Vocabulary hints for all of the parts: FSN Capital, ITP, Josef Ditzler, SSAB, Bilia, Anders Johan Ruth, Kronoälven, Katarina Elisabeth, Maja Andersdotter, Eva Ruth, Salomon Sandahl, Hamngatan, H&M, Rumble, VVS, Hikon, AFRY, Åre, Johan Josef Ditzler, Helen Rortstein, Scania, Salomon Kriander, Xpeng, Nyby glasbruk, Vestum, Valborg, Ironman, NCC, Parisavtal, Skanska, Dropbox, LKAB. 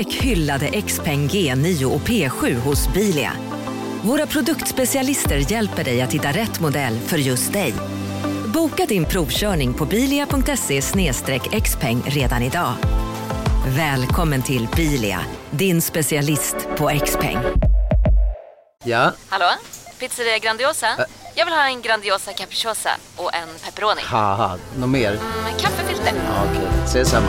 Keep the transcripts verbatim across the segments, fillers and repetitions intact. Upptäck hyllade Xpeng G nio och P sju hos Bilia. Våra produktspecialister hjälper dig att hitta rätt modell för just dig. Boka din provkörning på bilia punkt se snedstreck xpeng redan idag. Välkommen till Bilia, din specialist på Xpeng. Ja? Hallå? Pizzeria Grandiosa? Ä- Jag vill ha en Grandiosa capricciosa och en pepperoni. Haha, något mer? Mm, en kaffefilter. Ja, okej, okay. Ses samma.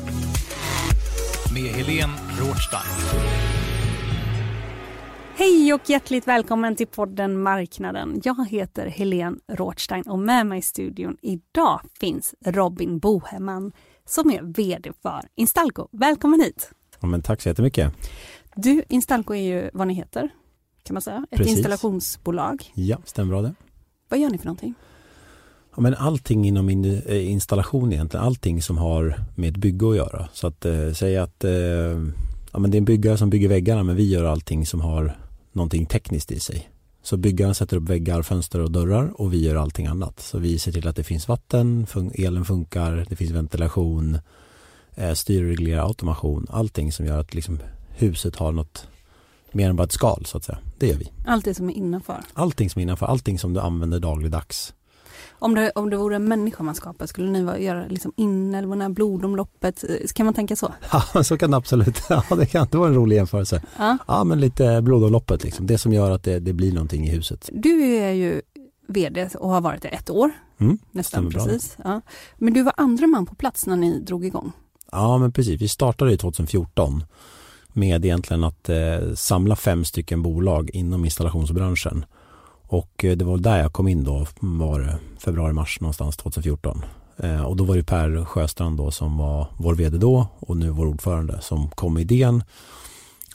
med Helen Rortstein. Hej och hjärtligt välkommen till podden Marknaden. Jag heter Helen Rortstein och med mig i studion idag finns Robin Boheman som är vd för Instalco. Välkommen hit! Ja, men tack så jättemycket. Du, Instalco är ju vad ni heter, kan man säga. Ett Precis. Installationsbolag. Ja, stämmer bra det. Vad gör ni för någonting? Ja, men allting inom in, installation egentligen. Allting som har med ett bygge att göra. Så att eh, säga att eh, ja, men det är en byggare som bygger väggarna, men vi gör allting som har någonting tekniskt i sig. Så byggaren sätter upp väggar, fönster och dörrar och vi gör allting annat. Så vi ser till att det finns vatten, fun- elen funkar, det finns ventilation, eh, styr och reglera, automation. Allting som gör att liksom, huset har något mer än bara ett skal, så att säga. Det gör vi. Allting som är innanför? Allting som är innanför, allting som du använder dagligdags. Om det, om det vore en människa man skapar, skulle ni vara, göra liksom inälvorna, blodomloppet, kan man tänka så? Ja, så kan det absolut. Ja, det kan inte vara en rolig jämförelse. Ja, ja men lite blodomloppet, liksom. Det som gör att det, det blir någonting i huset. Du är ju vd och har varit det ett år, mm, nästan precis. Ja. Men du var andra man på plats när ni drog igång. Ja, men precis. Vi startade ju tjugo fjorton med egentligen att eh, samla fem stycken bolag inom installationsbranschen. Och det var där jag kom in då, var februari-mars någonstans tjugo fjorton. Eh, och då var det Per Sjöstrand då som var vår vd då och nu vår ordförande som kom med idén.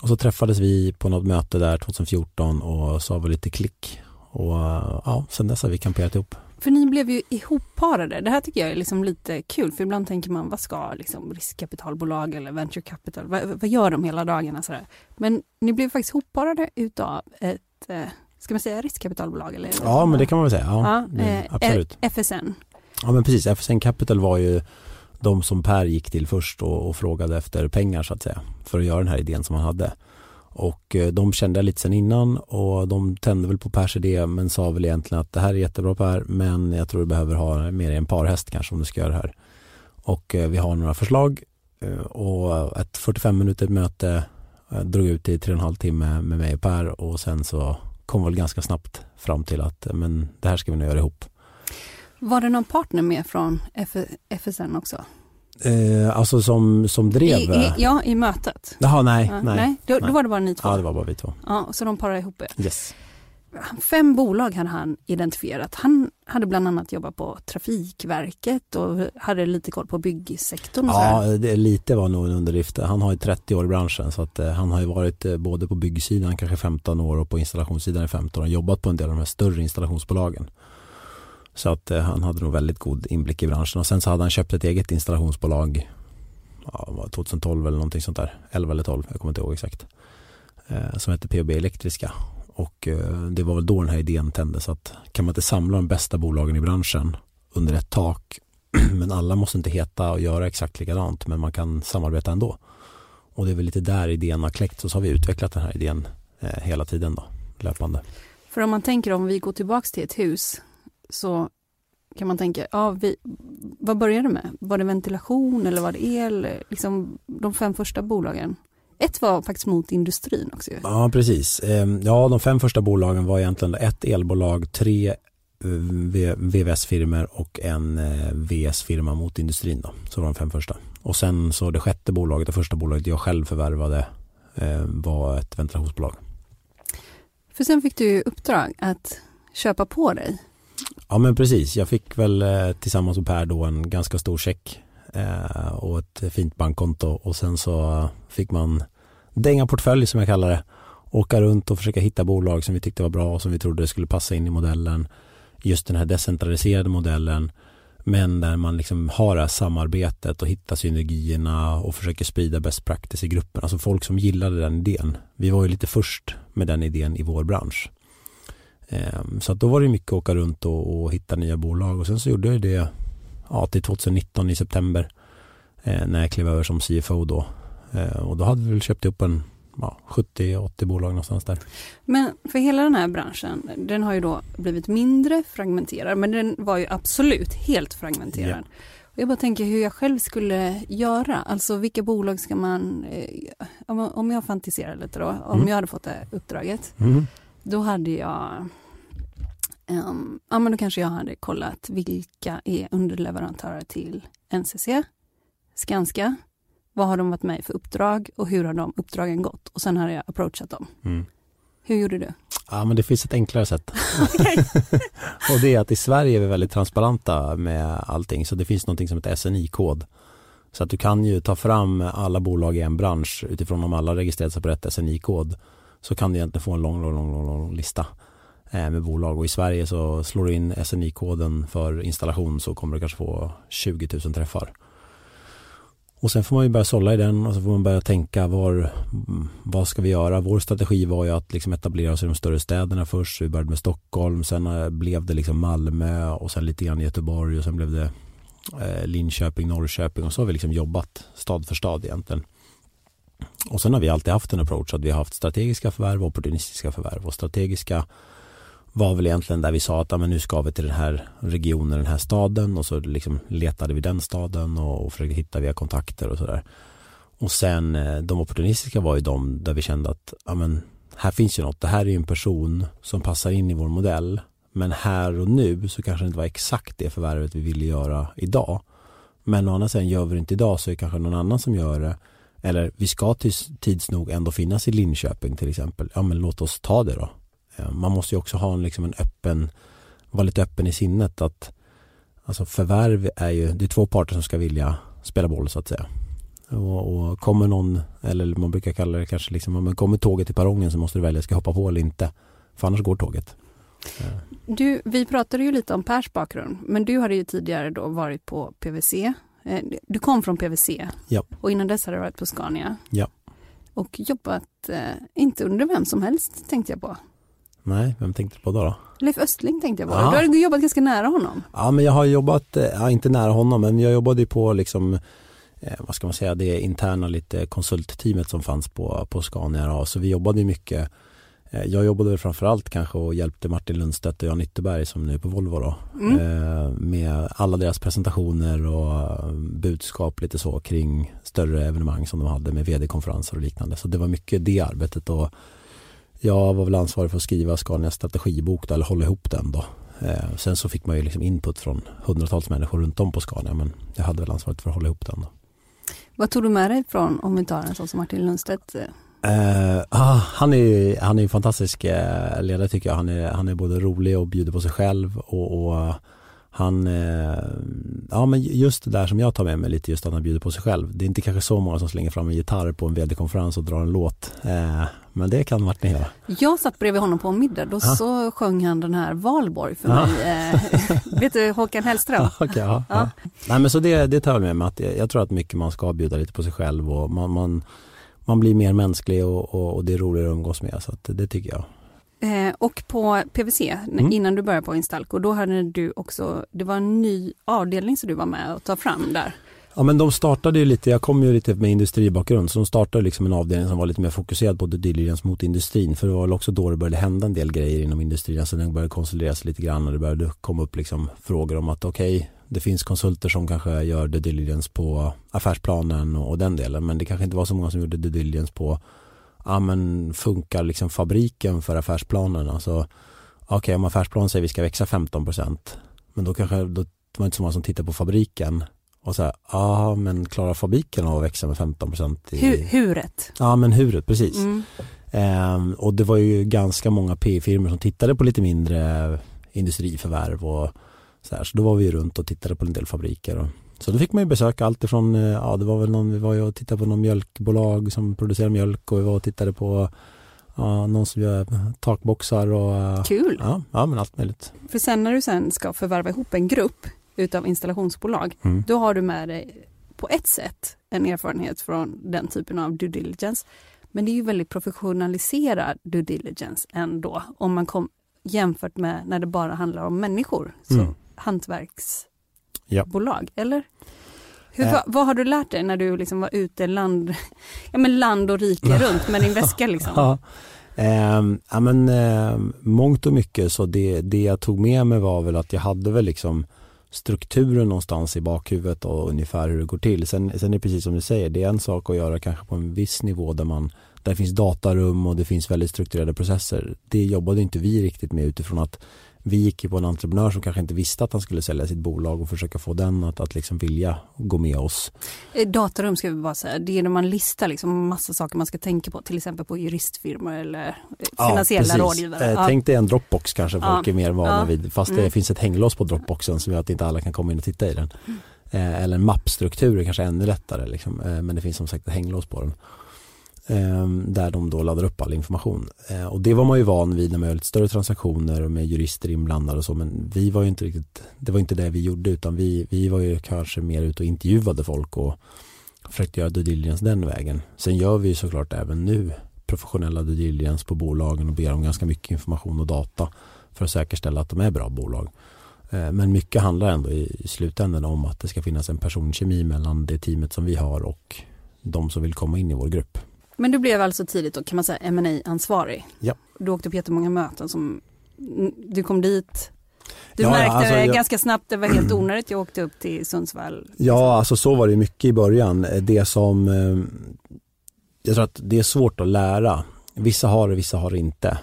Och så träffades vi på något möte där tjugo fjorton och sa väl lite klick. Och ja, sen dess har vi kamperat ihop. För ni blev ju ihopparade. Det här tycker jag är liksom lite kul, för ibland tänker man, vad ska liksom riskkapitalbolag eller venture capital, vad, vad gör de hela dagarna sådär? Men ni blev faktiskt ihopparade utav ett... Eh, Ska man säga riskkapitalbolag? Eller? Ja, men det kan man väl säga. Ja, ja, eh, absolut. F S N. Ja, men precis. F S N Capital var ju de som Per gick till först och, och frågade efter pengar, så att säga, för att göra den här idén som han hade. Och eh, de kände lite sen innan och de tände väl på Pers idé, men sa väl egentligen att det här är jättebra, Per, men jag tror du behöver ha mer en parhäst kanske om du ska göra det här. Och eh, vi har några förslag eh, och ett fyrtiofem minuter möte eh, drog ut i tre och en halv timme med mig och Per, och sen så kom väl ganska snabbt fram till att men det här ska vi nu göra ihop. Var det någon partner med från F S N också? Eh, alltså som, som drev... I, i, ja, i mötet. Jaha, nej. Ja, nej, nej. Då, då var det bara ni två? Ja, det var bara vi två. Ja, så de parade ihop er? Yes. Fem bolag hade han identifierat. Han hade bland annat jobbat på Trafikverket och hade lite koll på byggsektorn. Ja, det, lite var nog en underdrift. Han har ju trettio år i branschen, så att, eh, han har ju varit eh, både på byggsidan kanske femton år och på installationssidan i femton år. Han har jobbat på en del av de här större installationsbolagen. Så att eh, han hade nog väldigt god inblick i branschen. Och sen så hade han köpt ett eget installationsbolag ja, tjugo tolv eller någonting sånt där. elva eller tolv, jag kommer inte ihåg exakt. Eh, som heter P och B Elektriska. Och det var väl då den här idén tändes, att kan man inte samla de bästa bolagen i branschen under ett tak, men alla måste inte heta och göra exakt likadant, men man kan samarbeta ändå. Och det är väl lite där idén har kläckt, så har vi utvecklat den här idén eh, hela tiden då, löpande. För om man tänker, om vi går tillbaka till ett hus, så kan man tänka, ja, vi, vad började det med? Var det ventilation eller var det el? Liksom de fem första bolagen. Ett var faktiskt mot industrin också. Ja, precis. Ja, de fem första bolagen var egentligen ett elbolag, tre V V S-firmor och en V S-firma mot industrin då. Så var de fem första. Och sen så det sjätte bolaget, det första bolaget jag själv förvärvade, var ett ventilationsbolag. För sen fick du uppdrag att köpa på dig. Ja, men precis. Jag fick väl tillsammans med Per då en ganska stor check eh, och ett fint bankkonto, och sen så fick man dänga portfölj som jag kallar det, åka runt och försöka hitta bolag som vi tyckte var bra och som vi trodde skulle passa in i modellen, just den här decentraliserade modellen, men där man liksom har det här samarbetet och hittar synergierna och försöker sprida bäst practice i gruppen. Alltså folk som gillade den idén. Vi var ju lite först med den idén i vår bransch. Så att då var det mycket att åka runt och, och hitta nya bolag. Och sen så gjorde jag det ja, till tjugonitton i september när jag klev över som C F O då. Och då hade vi väl köpt upp en ja, sjuttio åttio bolag någonstans där. Men för hela den här branschen, den har ju då blivit mindre fragmenterad, men den var ju absolut helt fragmenterad. Yeah. Och jag bara tänker hur jag själv skulle göra, alltså vilka bolag ska man, om jag fantiserar lite då, om mm. jag hade fått det uppdraget, mm. då hade jag um, ja men då kanske jag hade kollat vilka är underleverantörer till N C C, Skanska. Vad har de varit med för uppdrag och hur har de uppdragen gått? Och sen har jag approachat dem. Mm. Hur gjorde du? Ja, men det finns ett enklare sätt. Och det är att i Sverige är vi väldigt transparenta med allting. Så det finns någonting som heter S N I-kod. Så att du kan ju ta fram alla bolag i en bransch utifrån om alla registrerar sig på rätt S N I-kod. Så kan du egentligen få en lång, lång, lång, lång lista med bolag. Och i Sverige så slår du in S N I-koden för installation så kommer du kanske få tjugo tusen träffar. Och sen får man ju börja sålla i den och så får man börja tänka var, vad ska vi göra? Vår strategi var ju att liksom etablera oss i de större städerna först. Vi började med Stockholm, sen blev det liksom Malmö och sen lite grann Göteborg och sen blev det eh, Linköping, Norrköping och så har vi liksom jobbat stad för stad egentligen. Och sen har vi alltid haft en approach att vi har haft strategiska förvärv och opportunistiska förvärv, och strategiska var väl egentligen där vi sa att ja, men nu ska vi till den här regionen, den här staden, och så liksom letade vi den staden och, och försökte hitta via kontakter och sådär. Och sen de opportunistiska var ju de där vi kände att ja, men här finns ju något, det här är ju en person som passar in i vår modell, men här och nu så kanske det inte var exakt det förvärvet vi ville göra idag, men å andra sidan gör vi det inte idag så är det kanske någon annan som gör det, eller vi ska tids, tids nog ändå finnas i Linköping till exempel, ja men låt oss ta det då. Man måste ju också ha liksom en öppen, vara lite öppen i sinnet att alltså förvärv är ju, det är två parter som ska vilja spela boll så att säga. Och, och kommer någon, eller man brukar kalla det kanske liksom, men kommer tåget i perrongen så måste du välja, ska hoppa på eller inte, för annars går tåget. Du, vi pratade ju lite om Pers bakgrund, men du hade ju tidigare då varit på P V C. Du kom från P V C. Ja. Och innan dess hade du varit på Scania. Ja. Och jobbat, inte under vem som helst tänkte jag på. Nej, vem tänkte du på då då? Leif Östling tänkte jag på. Ja. Du har jobbat ganska nära honom. Ja, men jag har jobbat, ja, inte nära honom, men jag jobbade ju på liksom, eh, vad ska man säga, det interna lite konsultteamet som fanns på, på Scania. Ja, så vi jobbade ju mycket. Eh, jag jobbade framförallt kanske och hjälpte Martin Lundstedt och Jan Ytterberg som nu är på Volvo då. Mm. Eh, med alla deras presentationer och budskap lite så kring större evenemang som de hade med vd-konferenser och liknande. Så det var mycket det arbetet och jag var väl ansvarig för att skriva Scanias strategibok då, eller hålla ihop den då. Eh, sen så fick man ju liksom input från hundratals människor runt om på Scania, men jag hade väl ansvaret för att hålla ihop den då. Vad tog du med dig från, om vi tar en sån som Martin Lundstedt? Eh, ah, han är ju han är en fantastisk eh, ledare tycker jag. Han är, han är både rolig och bjuder på sig själv och, och han eh, ja men just det där som jag tar med mig lite, just att han bjuder på sig själv. Det är inte kanske så många som slänger fram en gitarr på en vd-konferens och drar en låt. Eh, Men det kan Martin göra. Jag satt bredvid honom på en middag. Då ah. så sjöng han den här Valborg för ah. mig. Vet du, Håkan Hellström? Ah, okay, ah, ah. Ah. Nej, men så det, det tar jag med mig. Att jag, jag tror att mycket man ska bjuda lite på sig själv. Och man, man, man blir mer mänsklig och, och, och det är roligare att umgås med. Så att det tycker jag. Eh, och på P V C, mm. innan du började på Instalco, då hade du också, det var en ny avdelning som du var med och ta fram där. Ja, men de startade ju lite, jag kom ju lite med industribakgrund, så de startade liksom en avdelning som var lite mer fokuserad på diligence mot industrin, för det var väl också då det började hända en del grejer inom industrin, så alltså den började konsolideras lite grann och det började komma upp liksom frågor om att okej, okay, det finns konsulter som kanske gör diligence på affärsplanen och, och den delen, men det kanske inte var så många som gjorde diligence på ja men funkar liksom fabriken för affärsplanen, alltså okej okay, om affärsplanen säger vi ska växa femton procent, men då kanske då var det inte så många som tittar på fabriken. Och så här, ja men klarar fabriken av att växa med femton procent i... Hur, huret. Ja men huret, precis. Mm. Ehm, och det var ju ganska många P E-firmor som tittade på lite mindre industriförvärv och så här. Så då var vi runt och tittade på en del fabriker. Och Så då fick man ju besöka allt ifrån, ja det var väl någon, vi var ju och tittade på någon mjölkbolag som producerar mjölk, och vi var och tittade på ja, någon som gör takboxar och... Kul! Ja, ja, men allt möjligt. För sen när du sen ska förvärva ihop en grupp utav installationsbolag, mm. då har du med dig på ett sätt en erfarenhet från den typen av due diligence. Men det är ju väldigt professionaliserad due diligence ändå, om man kom, jämfört med när det bara handlar om människor, så mm. hantverks... Ja. Bolag, eller? Hur, äh. vad, vad har du lärt dig när du liksom var ute land, ja, men land och rike runt med din väska? Liksom? Ja. Eh, ja, men, eh, mångt och mycket, så det, det jag tog med mig var väl att jag hade väl liksom strukturen någonstans i bakhuvudet och ungefär hur det går till. Sen, sen är det precis som du säger, det är en sak att göra kanske på en viss nivå där man där finns datarum och det finns väldigt strukturerade processer. Det jobbade inte vi riktigt med, utifrån att vi gick ju på en entreprenör som kanske inte visste att han skulle sälja sitt bolag och försöka få den att, att liksom vilja gå med oss. Datarum ska vi bara säga, det är när man listar liksom massa saker man ska tänka på, till exempel på juristfirmor eller finansiella ja, rådgivare. Ja. Tänk dig en Dropbox kanske, folk ja. är mer vana ja. vid, fast det mm. finns ett hänglås på Dropboxen som gör att inte alla kan komma in och titta i den. Mm. Eh, eller en mappstruktur är kanske ännu lättare, liksom. eh, men det finns som sagt ett hänglås på den. Där de då laddar upp all information, och det var man ju van vid när man gjorde större transaktioner och med jurister inblandade och så, men vi var ju inte riktigt, det var inte det vi gjorde, utan vi, vi var ju kanske mer ute och intervjuade folk och försökte göra due diligence den vägen. Sen gör vi ju såklart även nu professionella due diligence på bolagen och ber om ganska mycket information och data för att säkerställa att de är bra bolag, men mycket handlar ändå i slutändan om att det ska finnas en personkemi mellan det teamet som vi har och de som vill komma in i vår grupp. Men du blev alltså tidigt då, kan man säga, M and A-ansvarig. Ja. Du åkte på jättemånga möten som... Du kom dit... Du ja, märkte alltså, jag... ganska snabbt, det var helt onödigt. Jag åkte upp till Sundsvall. Ja, alltså så var det mycket i början. Det som... Jag tror att det är svårt att lära. Vissa har det, vissa har det inte.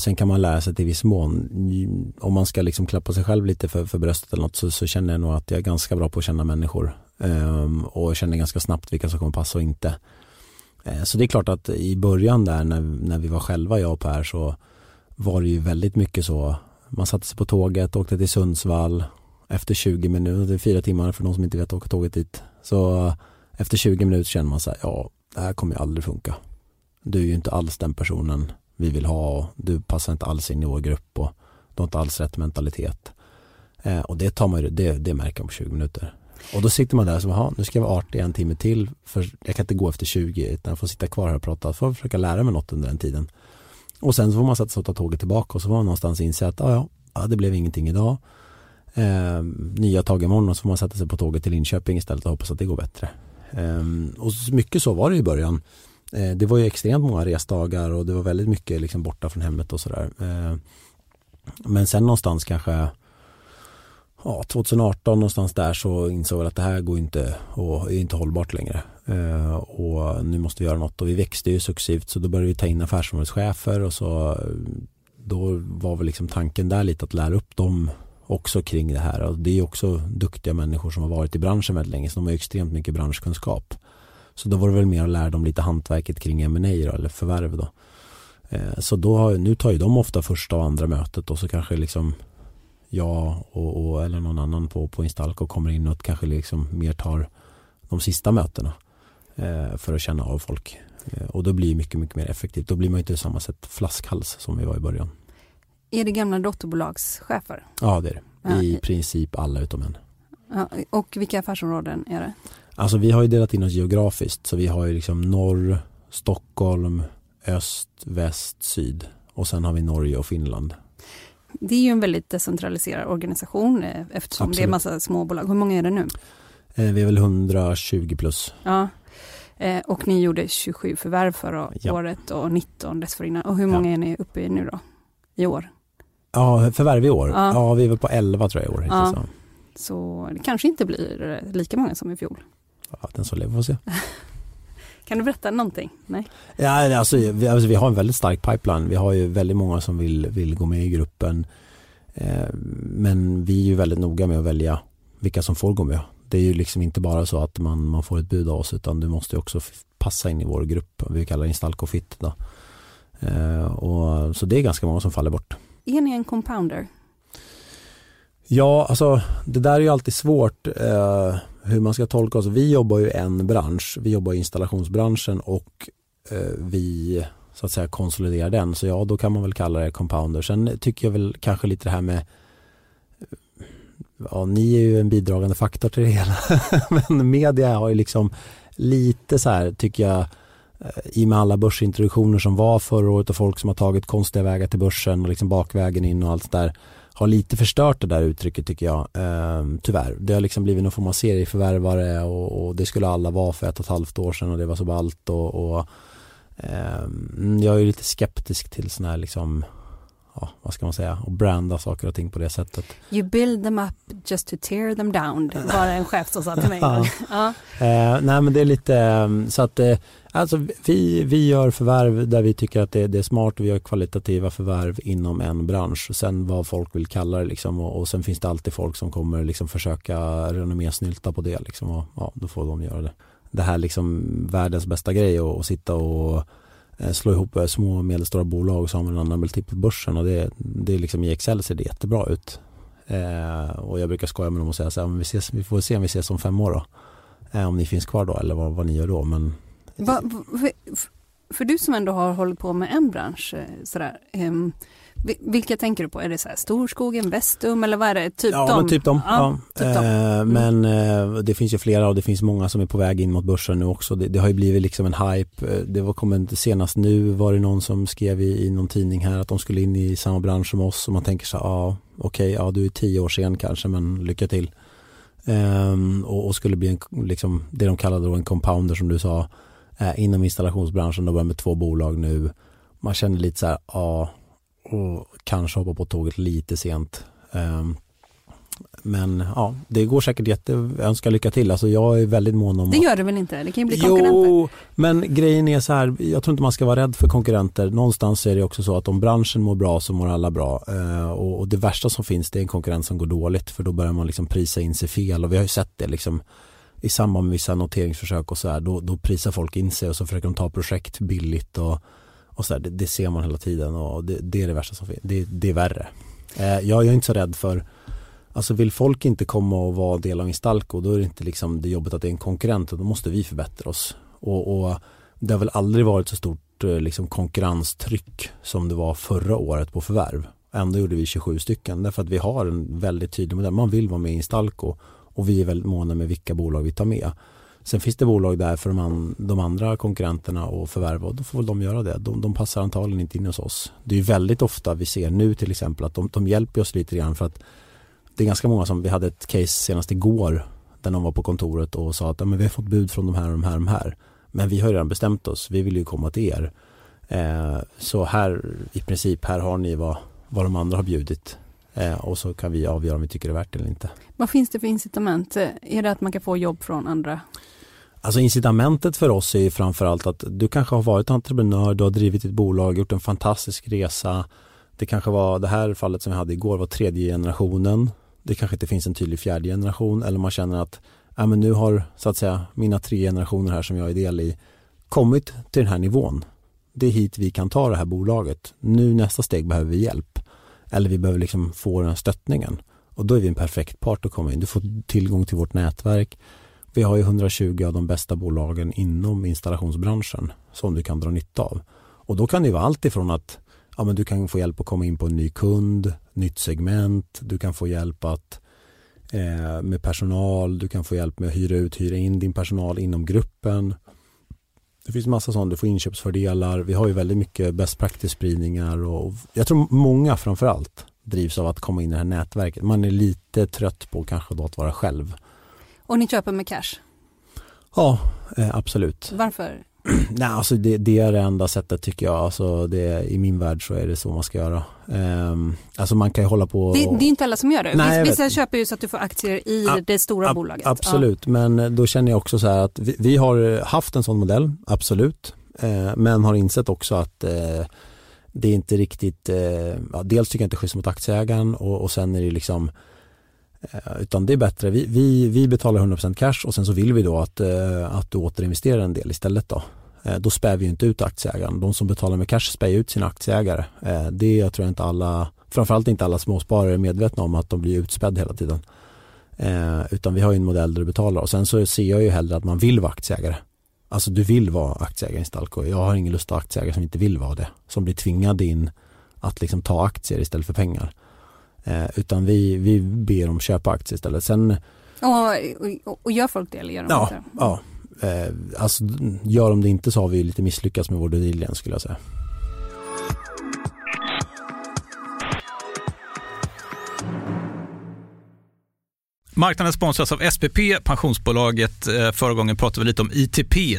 Sen kan man lära sig till viss mån. Om man ska liksom klappa sig själv lite för, för bröstet eller något, så, så känner jag nog att jag är ganska bra på att känna människor. Och jag känner ganska snabbt vilka som kommer passa och inte. Så det är klart att i början där när, när vi var själva, jag och Per, så var det ju väldigt mycket så. Man satte sig på tåget, åkte till Sundsvall efter tjugo minuter, det är fyra timmar för de som inte vet att åka tåget dit. Så efter tjugo minuter känner man så här, ja det här kommer ju aldrig funka. Du är ju inte alls den personen vi vill ha och du passar inte alls in i vår grupp och du har inte alls rätt mentalitet. Och det tar man ju, det, det märker man på tjugo minuter. Och då sitter man där som, aha, nu ska jag vara artig en timme till, för jag kan inte gå efter tjugo utan jag får sitta kvar här och prata, för att försöka lära mig något under den tiden. Och sen så får man sätta sig och ta tåget tillbaka, och så var man någonstans inse att ja, ja, det blev ingenting idag. Eh, nya tag imorgon, och så får man sätta sig på tåget till Linköping istället och hoppas att det går bättre. Eh, och mycket så var det i början. Eh, det var ju extremt många resdagar och det var väldigt mycket liksom borta från hemmet och sådär. Eh, men sen någonstans kanske... Ja, tjugo arton någonstans där så insåg jag att det här går inte och är inte hållbart längre. Eh, och nu måste vi göra något, och vi växte ju successivt, så då började vi ta in affärsområdeschefer, och så då var väl liksom tanken där lite att lära upp dem också kring det här. Och det är också duktiga människor som har varit i branschen väldigt länge, så de har ju extremt mycket branschkunskap. Så då var det väl mer att lära dem lite hantverket kring M and A eller förvärv då. Eh, så då har, nu tar ju de ofta första och andra mötet, och så kanske liksom jag och, och, eller någon annan på, på Instalco kommer in och kanske liksom mer tar de sista mötena eh, för att känna av folk. Eh, och då blir det mycket, mycket mer effektivt. Då blir man inte på samma sätt flaskhals som vi var i början. Är det gamla dotterbolagschefer? Ja, det är det. I ja. princip alla utom en. Ja, och vilka affärsområden är det? Alltså vi har ju delat in oss geografiskt. Så vi har ju liksom norr, Stockholm, öst, väst, syd. Och sen har vi Norge och Finland. Det är ju en väldigt decentraliserad organisation eftersom Absolut. Det är massa småbolag. Hur många är det nu? Eh, vi är väl hundratjugo plus. Ja, eh, och ni gjorde tjugosju förvärv förra ja. året och nitton dessförinnan. Och hur många ja. är ni uppe i nu då? I år? Ja, förvärv i år. Ja, ja vi är väl på elva tror jag i år. Ja. Så. så det kanske inte blir lika många som i fjol. Ja, den så lever får se. Kan du berätta någonting? Nej. Ja, alltså, vi, alltså, vi har en väldigt stark pipeline. Vi har ju väldigt många som vill, vill gå med i gruppen. Eh, men vi är ju väldigt noga med att välja vilka som får gå med. Det är ju liksom inte bara så att man, man får ett bud av oss, utan du måste ju också passa in i vår grupp. Vi kallar det Instalco Fit. Då. Eh, och, så det är ganska många som faller bort. Är ni en compounder? Ja, alltså det där är ju alltid svårt. Eh, hur man ska tolka oss. Vi jobbar ju en bransch, vi jobbar i installationsbranschen och eh, vi så att säga konsoliderar den. Så ja, då kan man väl kalla det compounder. Sen tycker jag väl kanske lite det här med, ja, ni är ju en bidragande faktor till det hela. Men media har ju liksom lite så här, tycker jag, i och med alla börsintroduktioner som var förra året och folk som har tagit konstiga vägar till börsen och liksom bakvägen in och allt där, har lite förstört det där uttrycket, tycker jag, ehm, tyvärr. Det har liksom blivit någon form av serieförvärvare och, och det skulle alla vara för ett och ett halvt år sedan och det var så ballt och, och ehm, jag är ju lite skeptisk till sån här liksom, ja, vad ska man säga, och branda saker och ting på det sättet. You build them up just to tear them down, var en chef som sa till mig. Ja. Ja. Eh, nej, men det är lite så att eh, alltså vi, vi gör förvärv där vi tycker att det, det är smart, vi gör kvalitativa förvärv inom en bransch, sen vad folk vill kalla det liksom, och, och sen finns det alltid folk som kommer liksom försöka renommésnylta på det liksom, och ja, då får de göra det. Det här liksom världens bästa grej och, och sitta och slå ihop små och medelstora bolag som har en annan multipel på börsen, och det, det är liksom i Excel ser det jättebra ut. Eh, och jag brukar skoja med dem och säga så här, men vi, ses, vi får se om vi ses om fem år då. Eh, om ni finns kvar då eller vad, vad ni gör då. Men... Va, för, för du som ändå har hållit på med en bransch sådär, eh, vilka tänker du på? Är det så här Storskogen, Vestum eller vad är det? Typ ja, de? Men typ de. Ja, ja. Typ de. Mm. Men eh, det finns ju flera och det finns många som är på väg in mot börsen nu också. Det, det har ju blivit liksom en hype. Det var kommit senast nu, var det någon som skrev i, i någon tidning här att de skulle in i samma bransch som oss, och man tänker så här, ja okej, ja, du är tio år sen kanske, men lycka till. Ehm, och, och skulle bli en, liksom, det de kallade då en compounder som du sa, eh, inom installationsbranschen. Då börjar med två bolag nu. Man känner lite så här, ja, och kanske hoppa på tåget lite sent. Um, men ja, det går säkert jätte... Jag önskar lycka till. Alltså jag är väldigt mån om... Det gör det väl inte? Det kan ju bli konkurrenter. Jo, men grejen är så här, jag tror inte man ska vara rädd för konkurrenter. Någonstans är det också så att om branschen mår bra så mår alla bra. Uh, och, och det värsta som finns, det är en konkurrens som går dåligt, för då börjar man liksom prisa in sig fel. Och vi har ju sett det liksom i samband med vissa noteringsförsök och så här. Då, då prisar folk in sig och så försöker de ta projekt billigt och... Och så där, det, det ser man hela tiden, och det, det är det värsta som finns. Det, det är värre. Eh, jag, jag är inte så rädd för, alltså vill folk inte komma och vara del av Instalco, då är det inte liksom det jobbet att det är en konkurrent, och då måste vi förbättra oss. Och, och det har väl aldrig varit så stort eh, liksom konkurrenstryck som det var förra året på förvärv. Ändå gjorde vi tjugosju stycken, därför att vi har en väldigt tydlig modell. Man vill vara med i Instalco och vi är väldigt måna med vilka bolag vi tar med. Sen finns det bolag där för de, an, de andra konkurrenterna och förvärva, och då får väl de göra det. De, de passar antagligen inte in hos oss. Det är ju väldigt ofta vi ser nu till exempel att de, de hjälper oss lite grann, för att det är ganska många som, vi hade ett case senast igår där de var på kontoret och sa att ja, men vi har fått bud från de här och de här och de här. Men vi har ju redan bestämt oss, vi vill ju komma till er. Eh, så här i princip, här har ni vad, vad de andra har bjudit. Och så kan vi avgöra om vi tycker det är värt eller inte. Vad finns det för incitament? Är det att man kan få jobb från andra? Alltså incitamentet för oss är framförallt att du kanske har varit entreprenör, du har drivit ett bolag, gjort en fantastisk resa. Det kanske var, det här fallet som vi hade igår var tredje generationen. Det kanske inte finns en tydlig fjärde generation, eller man känner att ja, men nu har så att säga mina tre generationer här som jag är del i kommit till den här nivån. Det är hit vi kan ta det här bolaget. Nu nästa steg behöver vi hjälp. Eller vi behöver liksom få den stöttningen. Och då är vi en perfekt part att komma in. Du får tillgång till vårt nätverk. Vi har ju hundratjugo av de bästa bolagen inom installationsbranschen som du kan dra nytta av. Och då kan det ju vara allt ifrån att ja, men du kan få hjälp att komma in på en ny kund, nytt segment. Du kan få hjälp att, eh, med personal. Du kan få hjälp med att hyra ut, hyra in din personal inom gruppen. Det finns massa sånt, du får inköpsfördelar. Vi har ju väldigt mycket best practice-spridningar, och jag tror många framförallt drivs av att komma in i det här nätverket. Man är lite trött på kanske då att vara själv. Och ni köper med cash? Ja, eh, absolut. Varför? Nej, alltså det, det är det enda sättet tycker jag. Alltså det, i min värld så är det så man ska göra. Ehm, alltså man kan ju hålla på... Och... Det, det är inte alla som gör det. Nej, vissa köper ju så att du får aktier i a- det stora a- bolaget. Absolut, ja. Men då känner jag också så här att vi, vi har haft en sån modell, absolut. Ehm, men har insett också att eh, det är inte riktigt... Eh, ja, dels tycker jag inte schysst mot aktieägaren, och, och sen är det liksom... Utan det är bättre, vi, vi, vi betalar hundra procent cash, och sen så vill vi då att, att du återinvesterar en del istället då. Då spär vi ju inte ut aktieägaren. De som betalar med cash spär ut sina aktieägare. Det jag tror inte alla, framförallt inte alla småsparare är medvetna om, att de blir utspädd hela tiden. Eh, utan vi har ju en modell där du betalar. Och sen så ser jag ju hellre att man vill vara aktieägare. Alltså du vill vara aktieägare i Instalco. Jag har ingen lust att aktieägare som inte vill vara det. Som blir tvingad in att liksom ta aktier istället för pengar. Eh, utan vi, vi ber dem köpa aktier istället. Sen, och, och, och gör folk det eller gör de ja, inte? Ja, eh, alltså gör de det inte så har vi lite misslyckats med vår deal, skulle jag säga. Marknaden sponsras av S P P, pensionsbolaget. Förra gången pratade vi lite om I T P.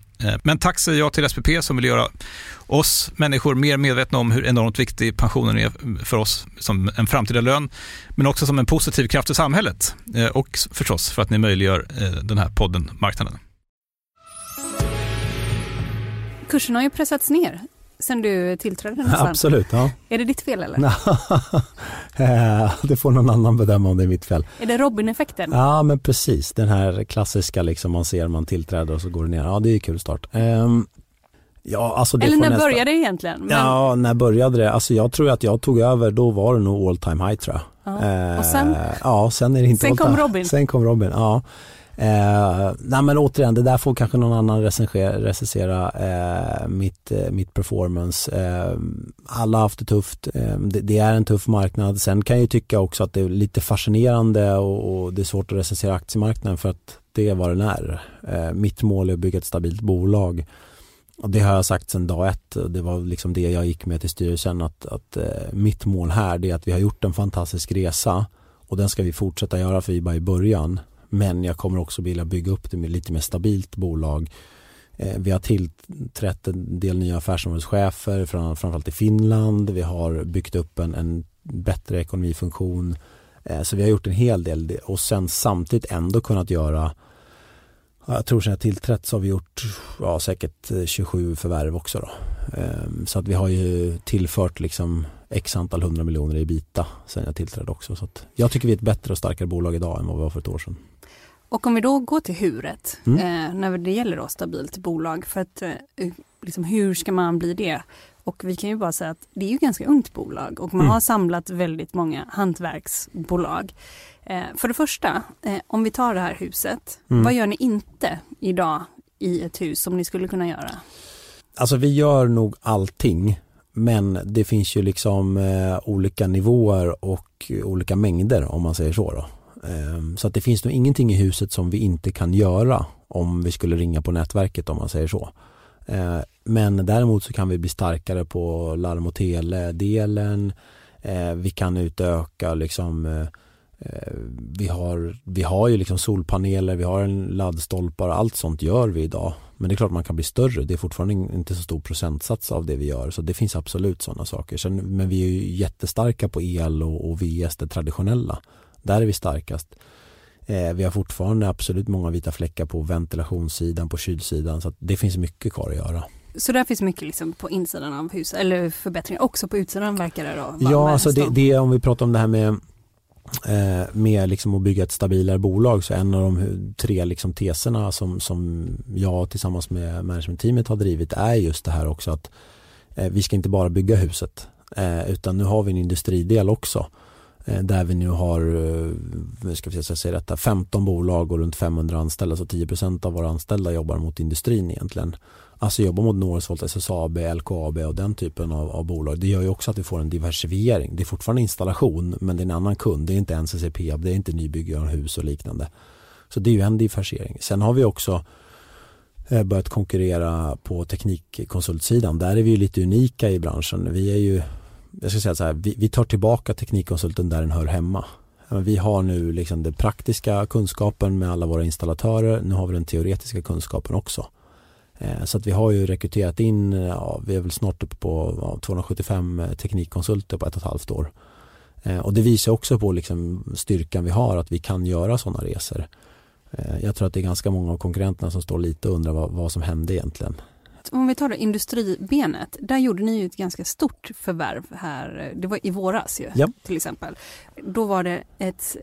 men tack säger jag till S P P som vill göra oss människor mer medvetna om hur enormt viktig pensionen är för oss som en framtida lön, men också som en positiv kraft i samhället eh, och förstås för att ni möjliggör eh, den här podden Marknaden. Kursen har ju pressats ner. Sen du tillträdde nästan. Absolut, ja. Är det ditt fel eller? Det får någon annan bedöma om det är mitt fel. Är det Robin-effekten? Ja, men precis. Den här klassiska liksom, man ser man tillträder och så går det ner. Ja, det är ju kul start. Um, ja, alltså det eller när nästa... började det egentligen? Men... Ja, när började det? Alltså jag tror att jag tog över, då var det nog all time high tror jag. Ja. Uh, och sen? Ja, sen är det inte all time. Sen kom Robin? Sen kom Robin, ja. Eh, nej men återigen, det där får kanske någon annan recensera eh, mitt, eh, mitt performance. Eh, alla har haft det tufft. Eh, det, det är en tuff marknad. Sen kan jag ju tycka också att det är lite fascinerande och, och det är svårt att recensera aktiemarknaden för att det är vad den är. Eh, mitt mål är att bygga ett stabilt bolag. Och det har jag sagt sedan dag ett. Det var liksom det jag gick med till styrelsen. Att, att eh, mitt mål här det är att vi har gjort en fantastisk resa och den ska vi fortsätta göra för vi bara i början. Men jag kommer också vilja bygga upp det med lite mer stabilt bolag. Eh, vi har tillträtt en del nya affärsområdeschefer, framförallt i Finland. Vi har byggt upp en, en bättre ekonomifunktion. Eh, så vi har gjort en hel del. Och sen samtidigt ändå kunnat göra, jag tror sedan jag tillträtt så har vi gjort ja, säkert tjugosju förvärv också. Då. Eh, så att vi har ju tillfört liksom x antal hundra miljoner i bita sedan jag tillträdde också. Så att jag tycker vi är ett bättre och starkare bolag idag än vad vi var för ett år sedan. Och om vi då går till huret, mm. eh, när det gäller då stabilt bolag, för att eh, liksom, hur ska man bli det? Och vi kan ju bara säga att det är ju ganska ungt bolag och man mm. har samlat väldigt många hantverksbolag. Eh, för det första, eh, om vi tar det här huset, mm. vad gör ni inte idag i ett hus som ni skulle kunna göra? Alltså vi gör nog allting, men det finns ju liksom eh, olika nivåer och olika mängder om man säger så då. Så att det finns nog ingenting i huset som vi inte kan göra om vi skulle ringa på nätverket om man säger så. Men däremot så kan vi bli starkare på larm- och teledelen. Vi kan utöka liksom Vi har, vi har ju liksom solpaneler, vi har en laddstolpar, allt sånt gör vi idag. Men det är klart man kan bli större, det är fortfarande inte så stor procentsats av det vi gör. Så det finns absolut sådana saker. Sen, men vi är ju jättestarka på el och, och V S, det traditionella. Där är vi starkast. Eh, vi har fortfarande absolut många vita fläckar på ventilationssidan, på kylsidan. Så att det finns mycket kvar att göra. Så där finns mycket liksom på insidan av huset, eller förbättringar också på utsidan verkar det då? Ja, alltså det, det, om vi pratar om det här med... med liksom att bygga ett stabilare bolag, så en av de tre liksom teserna som, som jag tillsammans med managementteamet har drivit är just det här också, att vi ska inte bara bygga huset, utan nu har vi en industridel också där vi nu har, ska vi säga detta, femton bolag och runt femhundra anställda, så tio procent av våra anställda jobbar mot industrin egentligen. Alltså jobbar mot Northvolt, S S A B, L K A B och den typen av, av bolag. Det gör ju också att vi får en diversifiering. Det är fortfarande installation, men det är en annan kund. Det är inte N C C P, det är inte nybygge av hus och liknande. Så det är ju en diversifiering. Sen har vi också börjat konkurrera på teknikkonsultsidan. Där är vi ju lite unika i branschen. Vi är ju, jag ska säga så här, vi, vi tar tillbaka teknikkonsulten där den hör hemma. Vi har nu liksom den praktiska kunskapen med alla våra installatörer. Nu har vi den teoretiska kunskapen också. Så att vi har ju rekryterat in, ja, vi är väl snart uppe på ja, tvåhundrasjuttiofem teknikkonsulter på ett och ett halvt år. Eh, och det visar också på liksom styrkan vi har, att vi kan göra sådana resor. Eh, jag tror att det är ganska många av konkurrenterna som står lite och undrar vad, vad som hände egentligen. Om vi tar då industribenet, där gjorde ni ju ett ganska stort förvärv här, det var i våras ju, ja. Till exempel. Då var det ett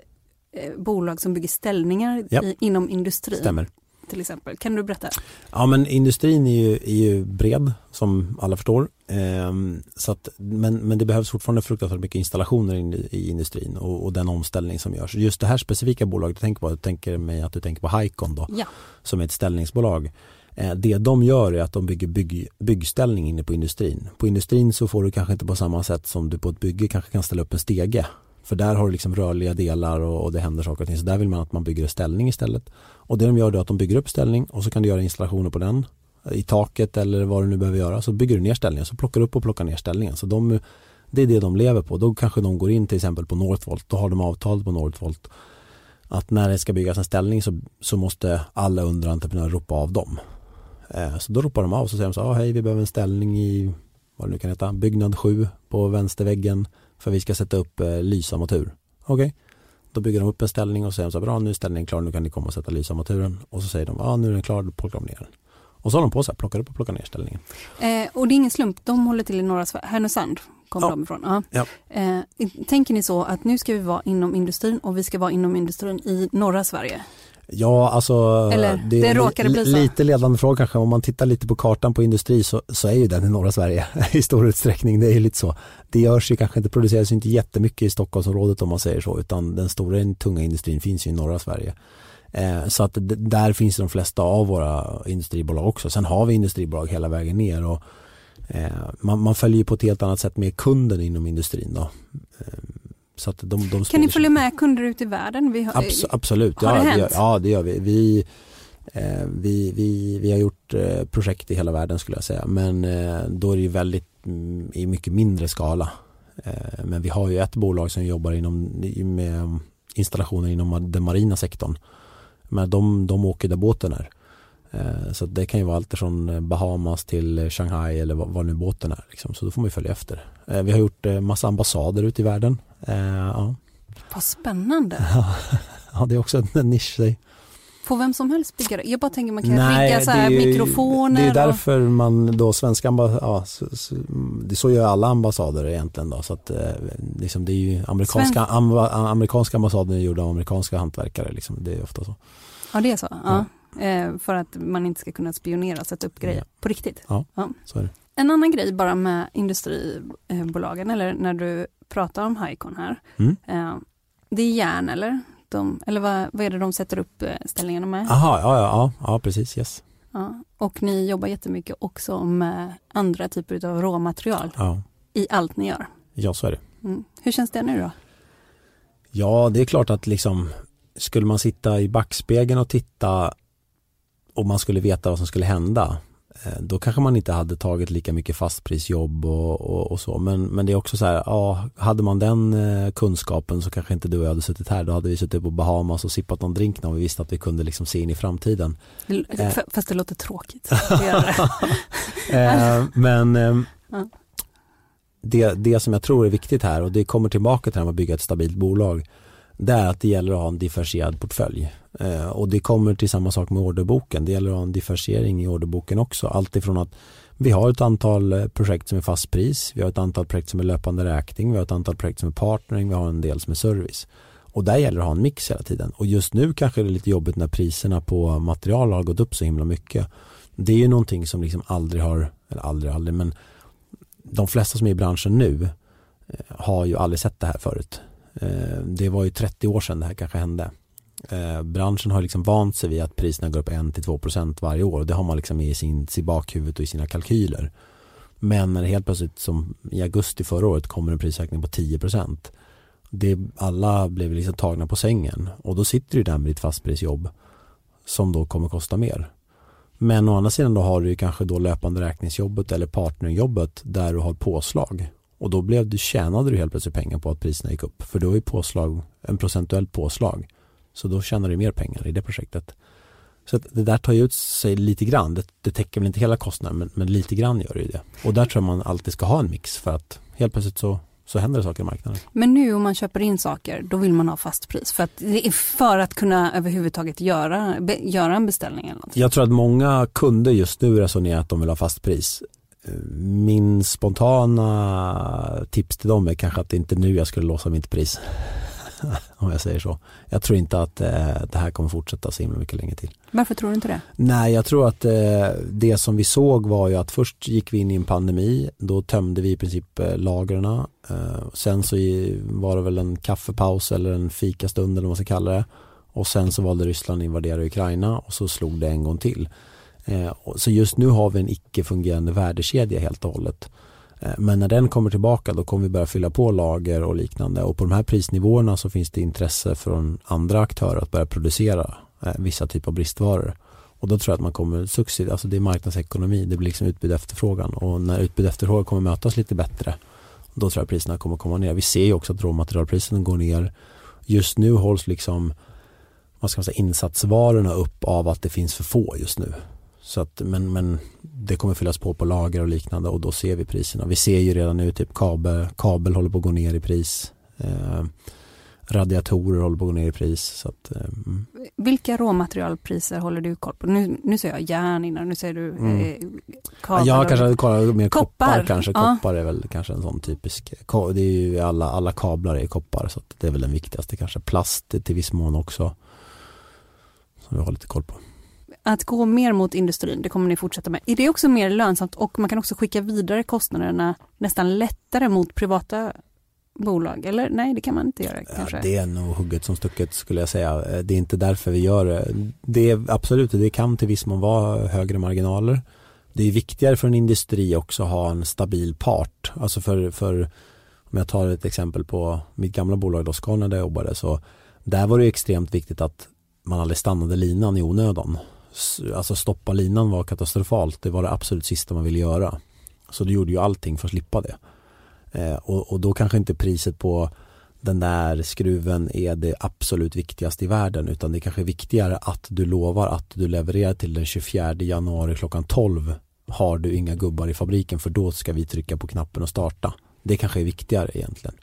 eh, bolag som bygger ställningar ja. i, inom industrin. Stämmer. Till exempel. Kan du berätta? Ja, men industrin är ju, är ju bred, som alla förstår. Ehm, så att, men, men det behövs fortfarande fruktansvärt mycket installationer in, i industrin och, och den omställning som görs. Just det här specifika bolaget, jag tänker, på, jag tänker mig att du tänker på Hikon då, ja. Som är ett ställningsbolag. Ehm, det de gör är att de bygger bygg, byggställning inne på industrin. På industrin så får du kanske inte på samma sätt som du på ett bygge kanske kan ställa upp en stege. För där har du liksom rörliga delar och, och det händer saker och ting. Så där vill man att man bygger en ställning istället. Och det de gör då är att de bygger upp ställning och så kan du göra installationer på den. I taket eller vad du nu behöver göra. Så bygger du ner ställningen, så plockar du upp och plockar ner ställningen. Så de, det är det de lever på. Då kanske de går in till exempel på Northvolt. Då har de avtalat på Northvolt att när det ska byggas en ställning så, så måste alla underentreprenörer ropa av dem. Eh, så då ropar de av och så säger de så här, ah, hej vi behöver en ställning i vad det nu kan heta, byggnad sju på vänsterväggen. För vi ska sätta upp eh, lysammatur. Okej. Okay. Då bygger de upp en ställning och säger så här, bra, nu är ställningen klar, nu kan ni komma och sätta lysammaturen. Och så säger de, ja ah, nu är den klar, då plockar de ner den. Och så håller de på så här, plockar upp och plockar ner ställningen. Eh, och det är ingen slump, de håller till i norra Härnösand, kommer ja. de ifrån. Uh-huh. Ja. Eh, tänker ni så att nu ska vi vara inom industrin och vi ska vara inom industrin i norra Sverige? Ja, alltså Eller, det, det råkade bli så. Lite ledande fråga kanske. Om man tittar lite på kartan på industri så, så är ju den i norra Sverige i stor utsträckning. Det är ju lite så. Det görs ju kanske inte, produceras ju inte jättemycket i Stockholmsområdet om man säger så, utan den stora tunga industrin finns ju i norra Sverige. Eh, så att d- där finns de flesta av våra industribolag också. Sen har vi industribolag hela vägen ner och eh, man, man följer ju på ett helt annat sätt med kunden inom industrin då. Eh, Så att de, de kan ni följa med kunder ut i världen? Vi har, Abs- absolut, har ja, det hänt? Det gör, ja det gör vi. Vi, eh, vi, vi. vi har gjort eh, projekt i hela världen skulle jag säga. Men eh, då är det ju väldigt, m- i mycket mindre skala. Eh, men vi har ju ett bolag som jobbar inom, med installationer inom den marina sektorn. Men de, de åker där båten är. Eh, så det kan ju vara allt från Bahamas till Shanghai eller vad, vad nu båten är. Liksom. Så då får man ju följa efter. Eh, vi har gjort eh, massa ambassader ut i världen. Uh, ja. Vad spännande. Ja, det är också en nisch sig. Får vem som helst bygga det? Jag bara tänker man kan Nej, rigga så här det är, mikrofoner. Det är därför och... man då svenska ambas- ja, så, så, det så gör alla ambassader egentligen då, så att liksom, det är ju amerikanska Sven... am, amerikanska ambassader är gjorda av amerikanska hantverkare liksom, det är ofta så. Ja, det är så. Ja. Ja. För att man inte ska kunna spionera och sätta upp grejer ja. på riktigt. Ja. Ja. Så är det. En annan grej bara med industribolagen eller när du pratar om Hikon här. Mm. Eh, det är järn eller? De, eller vad, vad är det de sätter upp ställningarna med? Aha, ja, ja, ja precis. Yes. Ja, och ni jobbar jättemycket också med andra typer av råmaterial ja. i allt ni gör. Ja, så är det. Mm. Hur känns det nu då? Ja, det är klart att liksom, skulle man sitta i backspegeln och titta och man skulle veta vad som skulle hända då kanske man inte hade tagit lika mycket fastprisjobb och, och, och så. Men, men det är också så här, ja, hade man den kunskapen så kanske inte du och jag hade suttit här. Då hade vi suttit på Bahamas och sippat någon drink när vi visste att vi kunde liksom se in i framtiden. Fast det låter tråkigt. Men det, det som jag tror är viktigt här, och det kommer tillbaka till att bygga ett stabilt bolag, det är att det gäller att ha en diversifierad portfölj. Eh, och det kommer till samma sak med orderboken. Det gäller att ha en diversifiering i orderboken också. Allt ifrån att vi har ett antal projekt som är fast pris, vi har ett antal projekt som är löpande räkning, vi har ett antal projekt som är partnering, vi har en del som är service. Och där gäller det att ha en mix hela tiden. Och just nu kanske det är lite jobbigt när priserna på material har gått upp så himla mycket. Det är ju någonting som liksom aldrig har, eller aldrig, aldrig, men de flesta som är i branschen nu eh, har ju aldrig sett det här förut. Det var ju trettio år sedan det här kanske hände. Branschen har liksom vant sig vid att priserna går upp en till två procent varje år. Det har man liksom i sin i bakhuvudet och i sina kalkyler. Men när det helt plötsligt, som i augusti förra året, kommer en prisökning på tio procent. Det, alla blev liksom tagna på sängen. Och då sitter du där med ditt fastprisjobb som då kommer kosta mer. Men å andra sidan då har du kanske då löpande räkningsjobbet eller partnerjobbet där du har påslag. Och då blev du, tjänade du helt plötsligt pengar på att priserna gick upp. För då är påslag, en procentuell påslag. Så då tjänar du mer pengar i det projektet. Så att det där tar ju ut sig lite grann. Det, det täcker väl inte hela kostnaden, men, men lite grann gör det ju det. Och där tror jag man alltid ska ha en mix. För att helt plötsligt så, så händer det saker i marknaden. Men nu om man köper in saker, då vill man ha fast pris. För att, för att kunna överhuvudtaget göra, be, göra en beställning eller något. Jag tror att många kunder just nu resonerar att de vill ha fast pris. Min spontana tips till dem är kanske att det inte nu jag skulle låsa mitt pris. Om jag säger så. Jag tror inte att eh, det här kommer fortsätta så himla mycket länge till. Varför tror du inte det? Nej, jag tror att eh, det som vi såg var ju att först gick vi in i en pandemi. Då tömde vi i princip eh, lagrarna. Eh, sen så var det väl en kaffepaus eller en fikastund eller vad man ska kalla det. Och sen så valde Ryssland att invadera Ukraina och så slog det en gång till. Så just nu har vi en icke-fungerande värdekedja helt och hållet. Men när den kommer tillbaka, då kommer vi börja fylla på lager och liknande. Och på de här prisnivåerna så finns det intresse från andra aktörer att börja producera vissa typer av bristvaror. Och då tror jag att man kommer successivt, alltså det är marknadsekonomi, det blir liksom utbud efterfrågan. Och när utbud efterfrågan kommer mötas lite bättre, då tror jag att priserna kommer komma ner. Vi ser ju också att råmaterialpriserna går ner. Just nu hålls liksom, vad ska man säga, insatsvarorna upp av att det finns för få just nu. Så att, men, men det kommer fyllas på på lager och liknande, och då ser vi priserna. Vi ser ju redan nu typ kabel, kabel håller på att gå ner i pris. Eh, radiatorer håller på att gå ner i pris. Så att, eh. Vilka råmaterialpriser håller du koll på? Nu, nu säger jag järn innan, nu säger du mm. eh, kabel. Ja, jag kanske hade kollat mer koppar. koppar kanske. Ja. Koppar är väl kanske en sån typisk. Det är ju alla, alla kablar är koppar, så att det är väl den viktigaste kanske. Plast till viss mån också, som vi har lite koll på. Att gå mer mot industrin, det kommer ni fortsätta med. Är det också mer lönsamt, och man kan också skicka vidare kostnaderna nästan lättare mot privata bolag? Eller nej, det kan man inte göra kanske. Ja, det är nog hugget som stucket skulle jag säga. Det är inte därför vi gör det. Det är absolut, det kan till viss mån vara högre marginaler. Det är viktigare för en industri också att ha en stabil part. Alltså för, för om jag tar ett exempel på mitt gamla bolag då, Scania, där jag jobbade, så där var det extremt viktigt att man aldrig stannade linan i onödan. Alltså stoppa linan var katastrofalt. Det var det absolut sista man ville göra. Så du gjorde ju allting för att slippa det. Eh, och, och då kanske inte priset på den där skruven är det absolut viktigaste i världen, utan det kanske är viktigare att du lovar att du levererar till den tjugofjärde januari klockan tolv. Har du inga gubbar i fabriken, för då ska vi trycka på knappen och starta. Det kanske är viktigare egentligen.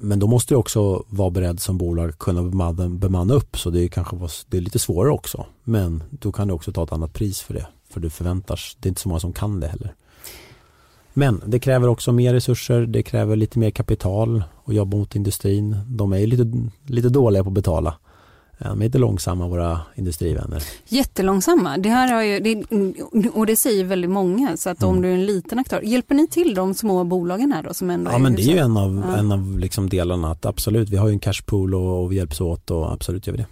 Men då måste du också vara beredd som bolag kunna bemanna, bemanna upp, så det är kanske det är lite svårare också. Men då kan du också ta ett annat pris för det, för du förväntas, det är inte så många som kan det heller. Men det kräver också mer resurser, det kräver lite mer kapital och jobba mot industrin. De är ju lite, lite dåliga på att betala. De är inte långsamma, våra industrivänner. Jättelångsamma. Det här har ju, det, och det säger väldigt många. Så att mm. om du är en liten aktör, hjälper ni till de små bolagen här då? Som ändå ja, är men huset? Det är ju en av, ja. en av liksom delarna. Att absolut, vi har ju en cashpool och, och vi hjälps åt, och absolut gör vi det.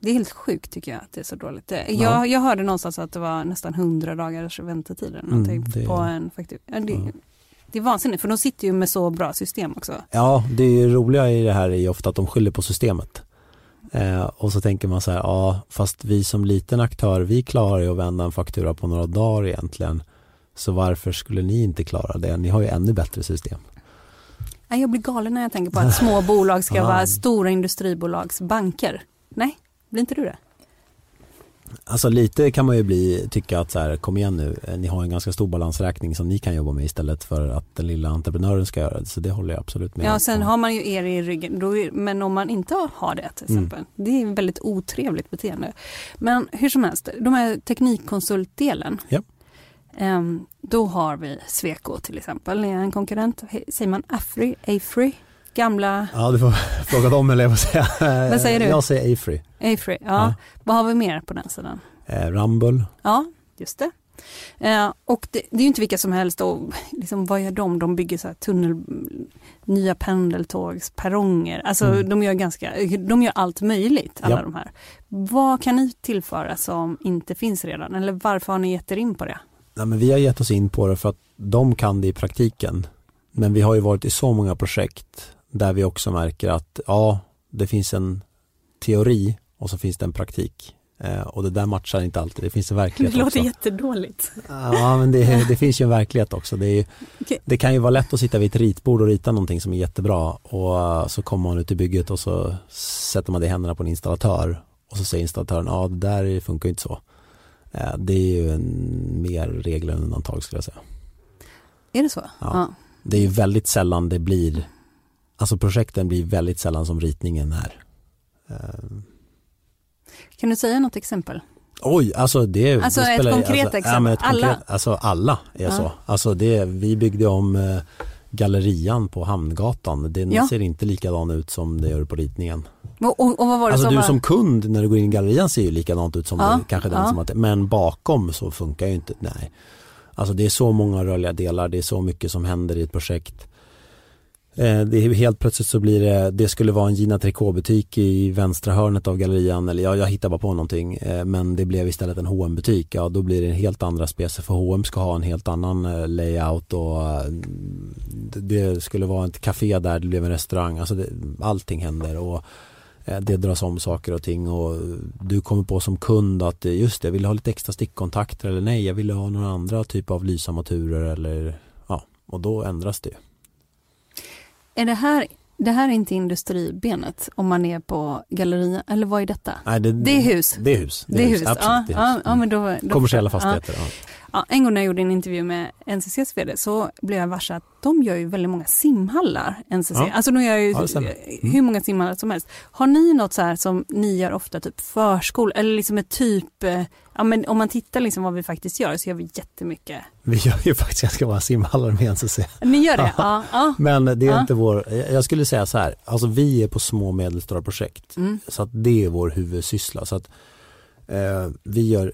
Det är helt sjukt tycker jag att det är så dåligt. Jag, ja. jag hörde någonstans att det var nästan hundra dagars väntetid eller någonting mm, det... på en faktur. Ja, det... ja. Det är vansinnigt, för de sitter ju med så bra system också. Ja, det roliga i det här är ju ofta att de skyller på systemet. Eh, och så tänker man så här, ja, fast vi som liten aktör, vi klarar ju att vända en faktura på några dagar egentligen. Så varför skulle ni inte klara det? Ni har ju ännu bättre system. Jag blir galen när jag tänker på att små bolag ska ja. vara stora industribolags banker. Nej, blir inte du det? Alltså lite kan man ju bli, tycka att så här, kom igen nu, ni har en ganska stor balansräkning som ni kan jobba med istället för att den lilla entreprenören ska göra det. Så det håller jag absolut med. Ja, och sen har man ju er i ryggen. Då, men om man inte har det till exempel, mm. det är ett väldigt otrevligt beteende. Men hur som helst, de här teknikkonsultdelen. Ja. Um, då har vi Sweco till exempel, är en konkurrent. Säger man AFRY? AFRY? Gamla... Ja, du får fråga dem eller vad säger jag? Vad säger du? Jag säger AFRY. AFRY, ja. ja. Vad har vi mer på den sidan? Eh, Rumble. Ja, just det. Eh, och det, det är ju inte vilka som helst. Och, liksom, vad gör de? De bygger så här tunnel, nya pendeltågsperronger. Alltså mm. de, gör ganska, de gör allt möjligt, alla ja. de här. Vad kan ni tillföra som inte finns redan? Eller varför har ni gett er in på det? Nej, men vi har gett oss in på det för att de kan det i praktiken. Men vi har ju varit i så många projekt där vi också märker att ja, det finns en teori och så finns det en praktik. Eh, och det där matchar inte alltid. Det finns en verklighet också. Det låter också jättedåligt. Ja, men det, det finns ju en verklighet också. Det, är ju, okay. det kan ju vara lätt att sitta vid ett ritbord och rita någonting som är jättebra. Och så kommer man ut i bygget och så sätter man det i händerna på en installatör. Och så säger installatören, ja, det där funkar ju inte så. Det är ju en mer regel än undantag, skulle jag säga. Är det så? Ja. ja. Det är ju väldigt sällan det blir... Alltså projekten blir väldigt sällan som ritningen är. Kan du säga något exempel? Oj, alltså det... Alltså det ett spelar, konkret alltså, exempel? Ja, men ett alla? Konkret, alltså alla är ja. så. Alltså det, vi byggde om gallerian på Hamngatan. Den ja. ser inte likadan ut som det gör på ritningen. Och, och, och vad var det alltså som du var... som kund när du går in i gallerian ser ju likadant ut som ja, den, kanske den ja. som att, men bakom så funkar ju inte, nej. Alltså det är så många rörliga delar, det är så mycket som händer i ett projekt. Eh, det är helt plötsligt så blir det, det skulle vara en Gina Tricot-butik i vänstra hörnet av gallerian, eller ja, jag hittar bara på någonting, eh, men det blev istället en H och M-butik. Ja, då blir det en helt andra specie, för H och M ska ha en helt annan eh, layout och eh, det skulle vara ett café där, det blev en restaurang. Alltså det, allting händer och det dras om saker och ting och du kommer på som kund att just det, jag vill ha lite extra stickkontakter eller nej, jag vill ha några andra typ av lysamaturer eller ja, och då ändras det. Är det här, det här är inte industribenet om man är på gallerian, eller vad är detta? Nej, det, det är hus. Det är hus. Det är hus. Absolut, det är hus. Ja, ja, men då, då kommersiella fastigheter. Ja. Ja. Ja, en gång när jag gjorde en intervju med N C C:s vd så blev jag varse att de gör ju väldigt många simhallar, N C C. Ja. Alltså de gör ju ja, mm. hur många simhallar som helst. Har ni något så här som ni gör ofta, typ förskol eller liksom ett typ, ja, men om man tittar liksom vad vi faktiskt gör så gör vi jättemycket. Vi gör ju faktiskt ganska många simhallar med N C C. Ni gör det? Ja. Ja. Men det är ja. inte vår, jag skulle säga så här, alltså vi är på små och medelstora projekt. Mm. Så att det är vår huvudsyssla. Så att eh, vi gör,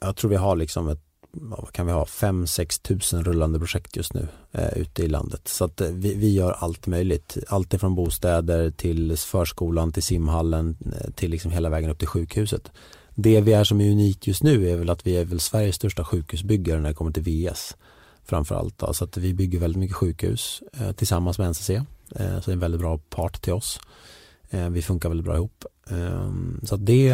jag tror vi har liksom ett vad kan vi ha, fem till sex tusen rullande projekt just nu eh, ute i landet. Så att vi, vi gör allt möjligt. Allt ifrån bostäder till förskolan, till simhallen, till liksom hela vägen upp till sjukhuset. Det vi är som är unikt just nu är väl att vi är väl Sveriges största sjukhusbyggare när det kommer till V S framförallt. Då. Så att vi bygger väldigt mycket sjukhus eh, tillsammans med N C C. Eh, så det är en väldigt bra part till oss. Eh, vi funkar väldigt bra ihop. Eh, så att det,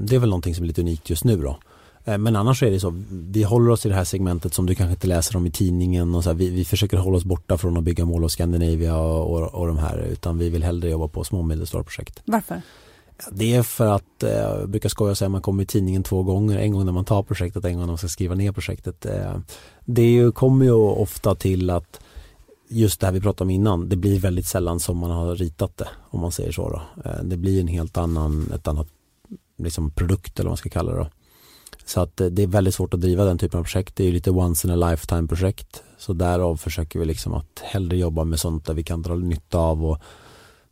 det är väl någonting som är lite unikt just nu då. Men annars är det så, vi håller oss i det här segmentet som du kanske inte läser om i tidningen och så här, vi, vi försöker hålla oss borta från att bygga mål av Skandinavia och, och, och de här, utan vi vill hellre jobba på små och medelstora projekt. Varför? Det är för att, jag brukar skoja och säga att man kommer i tidningen två gånger, en gång när man tar projektet, en gång när man ska skriva ner projektet. Det kommer ju ofta till att just det här vi pratade om innan, det blir väldigt sällan som man har ritat det, om man säger så då. Det blir en helt annan, ett annat liksom produkt eller vad man ska kalla det då. Så att det är väldigt svårt att driva den typen av projekt. Det är ju lite once in a lifetime projekt. Så därav försöker vi liksom att hellre jobba med sånt där vi kan dra nytta av och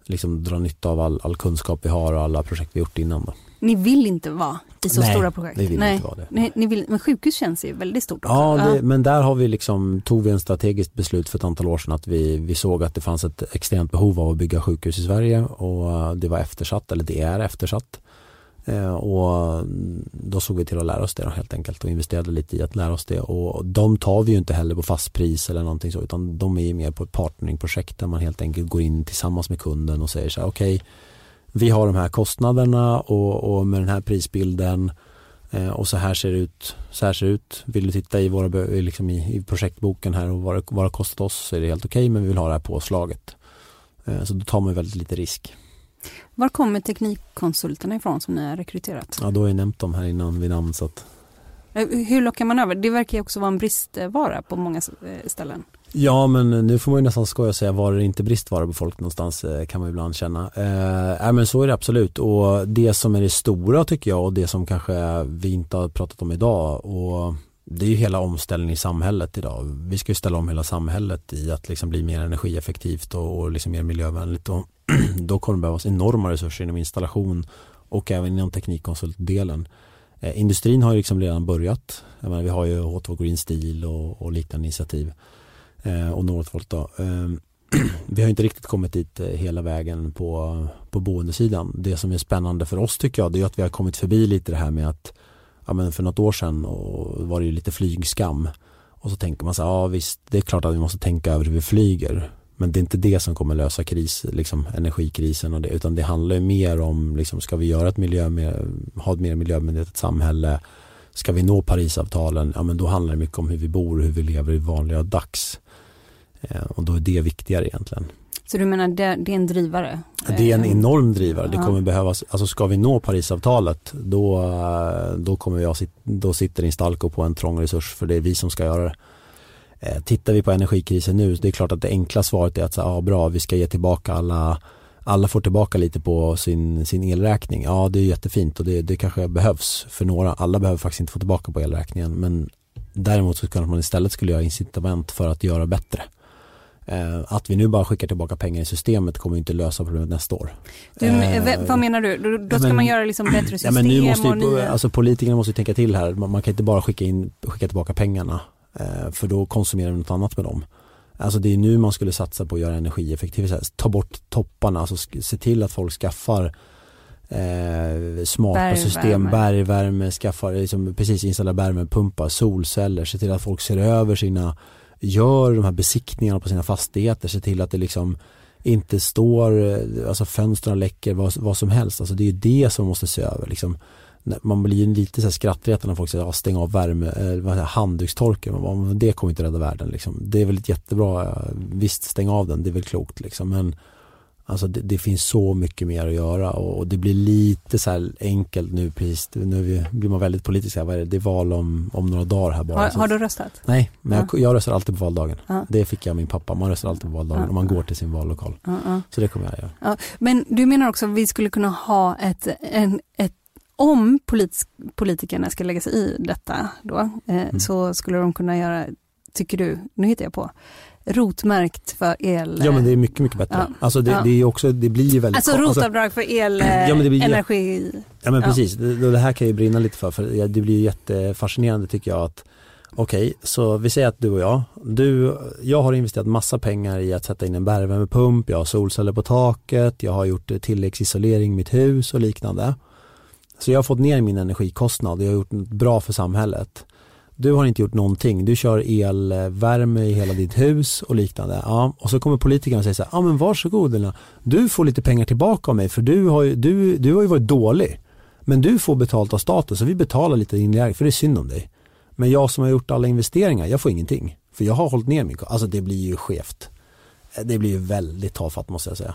liksom dra nytta av all, all kunskap vi har och alla projekt vi gjort innan. Då. Ni vill inte vara i så Nej, stora projekt? Vi vill Nej, inte vara det. Ni, ni vill, men sjukhus känns ju väldigt stort också. Ja, det, men där har vi liksom, tog vi en strategiskt beslut för ett antal år sedan att vi, vi såg att det fanns ett extremt behov av att bygga sjukhus i Sverige och det var eftersatt, eller det är eftersatt. Och då såg vi till att lära oss det då, helt enkelt, och investerade lite i att lära oss det, och de tar vi ju inte heller på fast pris eller någonting så, utan de är ju mer på ett partneringprojekt där man helt enkelt går in tillsammans med kunden och säger så här: okej, vi har de här kostnaderna och, och med den här prisbilden eh, och så här ser det ut, så här ser det ut. Vill du titta i, våra, liksom i, i projektboken här och vad, vad det kostar oss, så är det helt okej, okay, men vi vill ha det här påslaget. Eh, så då tar man väldigt lite risk. Var kommer teknikkonsulterna ifrån som ni har rekryterat? Ja, då har jag nämnt dem här innan vid namn. Så att... Hur lockar man över? Det verkar ju också vara en bristvara på många ställen. Ja, men nu får man ju nästan skoja och säga var det inte bristvara på folk någonstans, kan man ibland känna. Eh, men så är det absolut, och det som är det stora tycker jag och det som kanske vi inte har pratat om idag, och det är ju hela omställningen i samhället idag. Vi ska ju ställa om hela samhället i att liksom bli mer energieffektivt och, och liksom mer miljövänligt, och då kommer det behövas enorma resurser inom installation och även inom teknikkonsultdelen. Eh, industrin har ju liksom redan börjat. Jag menar, vi har ju H två Green Steel och, och liknande initiativ. Eh, och Northvolt då. Eh, vi har inte riktigt kommit dit hela vägen på, på boendesidan. Det som är spännande för oss tycker jag, det är att vi har kommit förbi lite det här med att ja, men för något år sedan och var det ju lite flygskam. Och så tänker man så här, ja visst, det är klart att vi måste tänka över hur vi flyger. Men det är inte det som kommer lösa kris, liksom energikrisen och det, utan det handlar ju mer om liksom, ska vi göra ett miljö mer, ha ett mer miljömedvetet samhälle, ska vi nå Parisavtalen, ja men då handlar det mycket om hur vi bor och hur vi lever i vanliga dags. Eh, och då är det viktigare egentligen. Så du menar det, det är en drivare? Det är en enorm drivare. Det kommer behövas, alltså ska vi nå Parisavtalet, då då kommer jag då sitter Instalco på en trång resurs, för det är vi som ska göra det. Tittar vi på energikrisen nu, det är klart att det enkla svaret är att ja, bra, vi ska ge tillbaka alla, alla får tillbaka lite på sin, sin elräkning. Ja, det är jättefint och det, det kanske behövs för några. Alla behöver faktiskt inte få tillbaka på elräkningen, men däremot så kan man istället skulle göra incitament för att göra bättre. Att vi nu bara skickar tillbaka pengar i systemet kommer inte lösa problemet nästa år. Du, eh, vad menar du? Då, då ska men, man göra liksom bättre system. Ja, men nu måste ju, alltså, politikerna måste ju tänka till här. Man, man kan inte bara skicka, in, skicka tillbaka pengarna, för då konsumerar vi något annat med dem. Alltså det är nu man skulle satsa på att göra energieffektivt. Ta bort topparna, alltså se till att folk skaffar eh, smarta bergvärme. system, bergvärme, skaffar, liksom, precis installera värmepumpar, solceller, se till att folk ser över sina, gör de här besiktningarna på sina fastigheter, se till att det liksom inte står, alltså fönstren läcker, vad, vad som helst. Alltså det är ju det som måste se över liksom. Man blir ju lite så här skrattretande när folk säger att stänga av värme, eh, handdukstorken. Man bara, det kommer inte rädda världen. Liksom. Det är väl ett jättebra, visst stäng av den, det är väl klokt. Liksom. Men alltså, det, det finns så mycket mer att göra, och, och det blir lite så här enkelt nu. Precis, nu blir man väldigt politisk. Här. Vad är det? Det är val om, om några dagar här bara. Har, har du röstat? Nej, men jag, jag röstar alltid på valdagen. Uh-huh. Det fick jag min pappa. Man röstar alltid på valdagen uh-huh. och man går till sin vallokal. Uh-huh. Så det kommer jag att göra. Uh-huh. Men du menar också att vi skulle kunna ha ett, en, ett om politi- politikerna ska lägga sig i detta då, eh, mm. så skulle de kunna göra, tycker du, nu hittar jag på, rotmärkt för el. Ja, men det är mycket, mycket bättre. Ja. Alltså det, ja. det, är också, det blir ju väldigt... Alltså rotavdrag för el, ja, men det blir, energi. Ja, men ja. precis. Det, det här kan jag ju brinna lite för, för det blir ju jättefascinerande tycker jag att okej, okay, så vi säger att du och jag, du, jag har investerat massa pengar i att sätta in en värmepump, jag har solceller på taket, jag har gjort tilläggsisolering i mitt hus och liknande. Så jag har fått ner min energikostnad. Jag har gjort något bra för samhället. Du har inte gjort någonting. Du kör elvärme i hela ditt hus och liknande. Ja, och så kommer politikerna och säger så här, ja men varsågod Elina. Du får lite pengar tillbaka av mig, för du har, ju, du, du har ju varit dålig. Men du får betalt av staten, så vi betalar lite inlägg, för det är synd om dig. Men jag som har gjort alla investeringar, jag får ingenting. För jag har hållit ner min kostnad. Alltså det blir ju skevt. Det blir ju väldigt tafatt måste jag säga.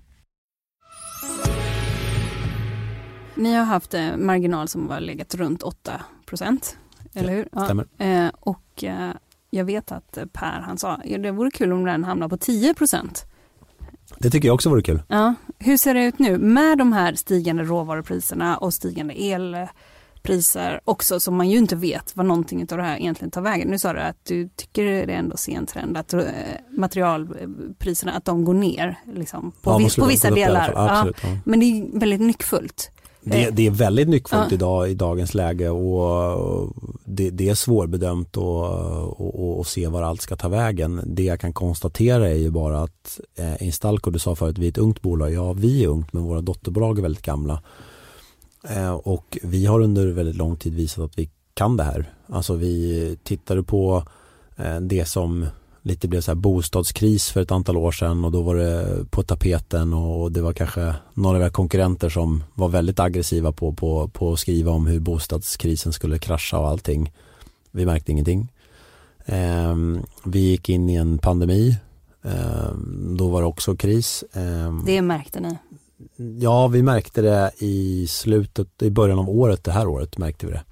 Ni har haft en marginal som har legat runt åtta procent, eller hur? Ja, stämmer. Ja. Och jag vet att Per, han sa, det vore kul om den hamnar på tio procent. Det tycker jag också vore kul. Ja. Hur ser det ut nu med de här stigande råvarupriserna och stigande elpriser också, som man ju inte vet vad någonting av det här egentligen tar vägen? Nu sa du att du tycker det ändå ser en trend att materialpriserna, att de går ner liksom, på, ja, viss, på vissa delar. Absolut, ja. Ja. Men det är väldigt nyckfullt. Det, det är väldigt nyckfullt ja. idag i dagens läge, och det, det är svårbedömt att se var allt ska ta vägen. Det jag kan konstatera är ju bara att eh, Instalco, du sa förut, vi är ett ungt bolag. Ja, vi är ungt, men våra dotterbolag är väldigt gamla. Eh, och vi har under väldigt lång tid visat att vi kan det här. Alltså vi tittade på eh, det som lite blev så här bostadskris för ett antal år sedan, och då var det på tapeten, och det var kanske några av våra konkurrenter som var väldigt aggressiva på, på, på att skriva om hur bostadskrisen skulle krascha och allting. Vi märkte ingenting. Eh, vi gick in i en pandemi. Eh, då var det också kris. Eh, det märkte ni? Ja, vi märkte det i slutet, i början av året, det här året märkte vi det.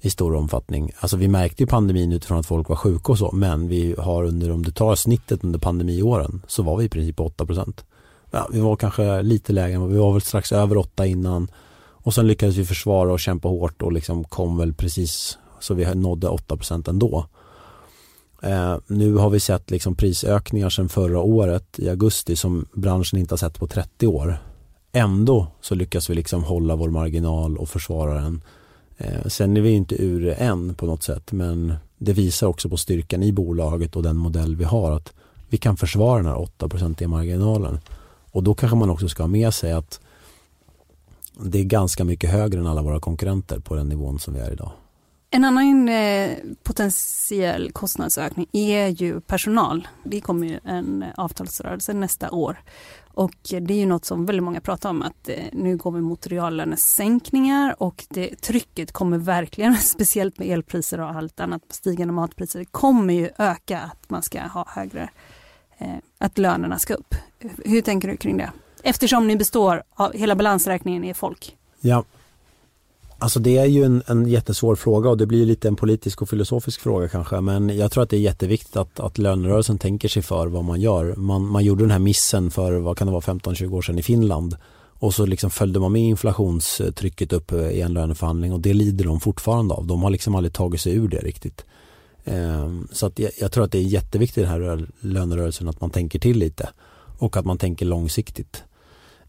I stor omfattning. Alltså vi märkte ju pandemin utifrån att folk var sjuka och så, men vi har under, om du tar snittet under pandemiåren, så var vi i princip åtta procent. Ja, vi var kanske lite lägre, men vi var väl strax över åtta innan, och sen lyckades vi försvara och kämpa hårt och liksom kom väl precis så vi nådde åtta procent ändå. Eh, nu har vi sett liksom prisökningar sedan förra året i augusti som branschen inte har sett på trettio år. Ändå så lyckas vi liksom hålla vår marginal och försvara den. Sen är vi inte ur än på något sätt, men det visar också på styrkan i bolaget och den modell vi har, att vi kan försvara den här åtta procent i marginalen. Och då kanske man också ska ha med sig att det är ganska mycket högre än alla våra konkurrenter på den nivån som vi är idag. En annan potentiell kostnadsökning är ju personal. Det kommer ju en avtalsrörelse nästa år. Och det är ju något som väldigt många pratar om, att nu går vi mot reallönesänkningar, och det, trycket kommer verkligen, speciellt med elpriser och allt annat, stigande matpriser, kommer ju öka att man ska ha högre, att lönerna ska upp. Hur tänker du kring det? Eftersom ni består av, hela balansräkningen är folk. Ja. Alltså det är ju en, en jättesvår fråga, och det blir lite en politisk och filosofisk fråga kanske, men jag tror att det är jätteviktigt att, att lönerörelsen tänker sig för vad man gör. Man, man gjorde den här missen för, vad kan det vara, femton tjugo år sedan i Finland, och så liksom följde man med inflationstrycket upp i en löneförhandling, och det lider de fortfarande av. De har liksom aldrig tagit sig ur det riktigt. Ehm, så att jag, jag tror att det är jätteviktigt i den här lönerörelsen att man tänker till lite, och att man tänker långsiktigt.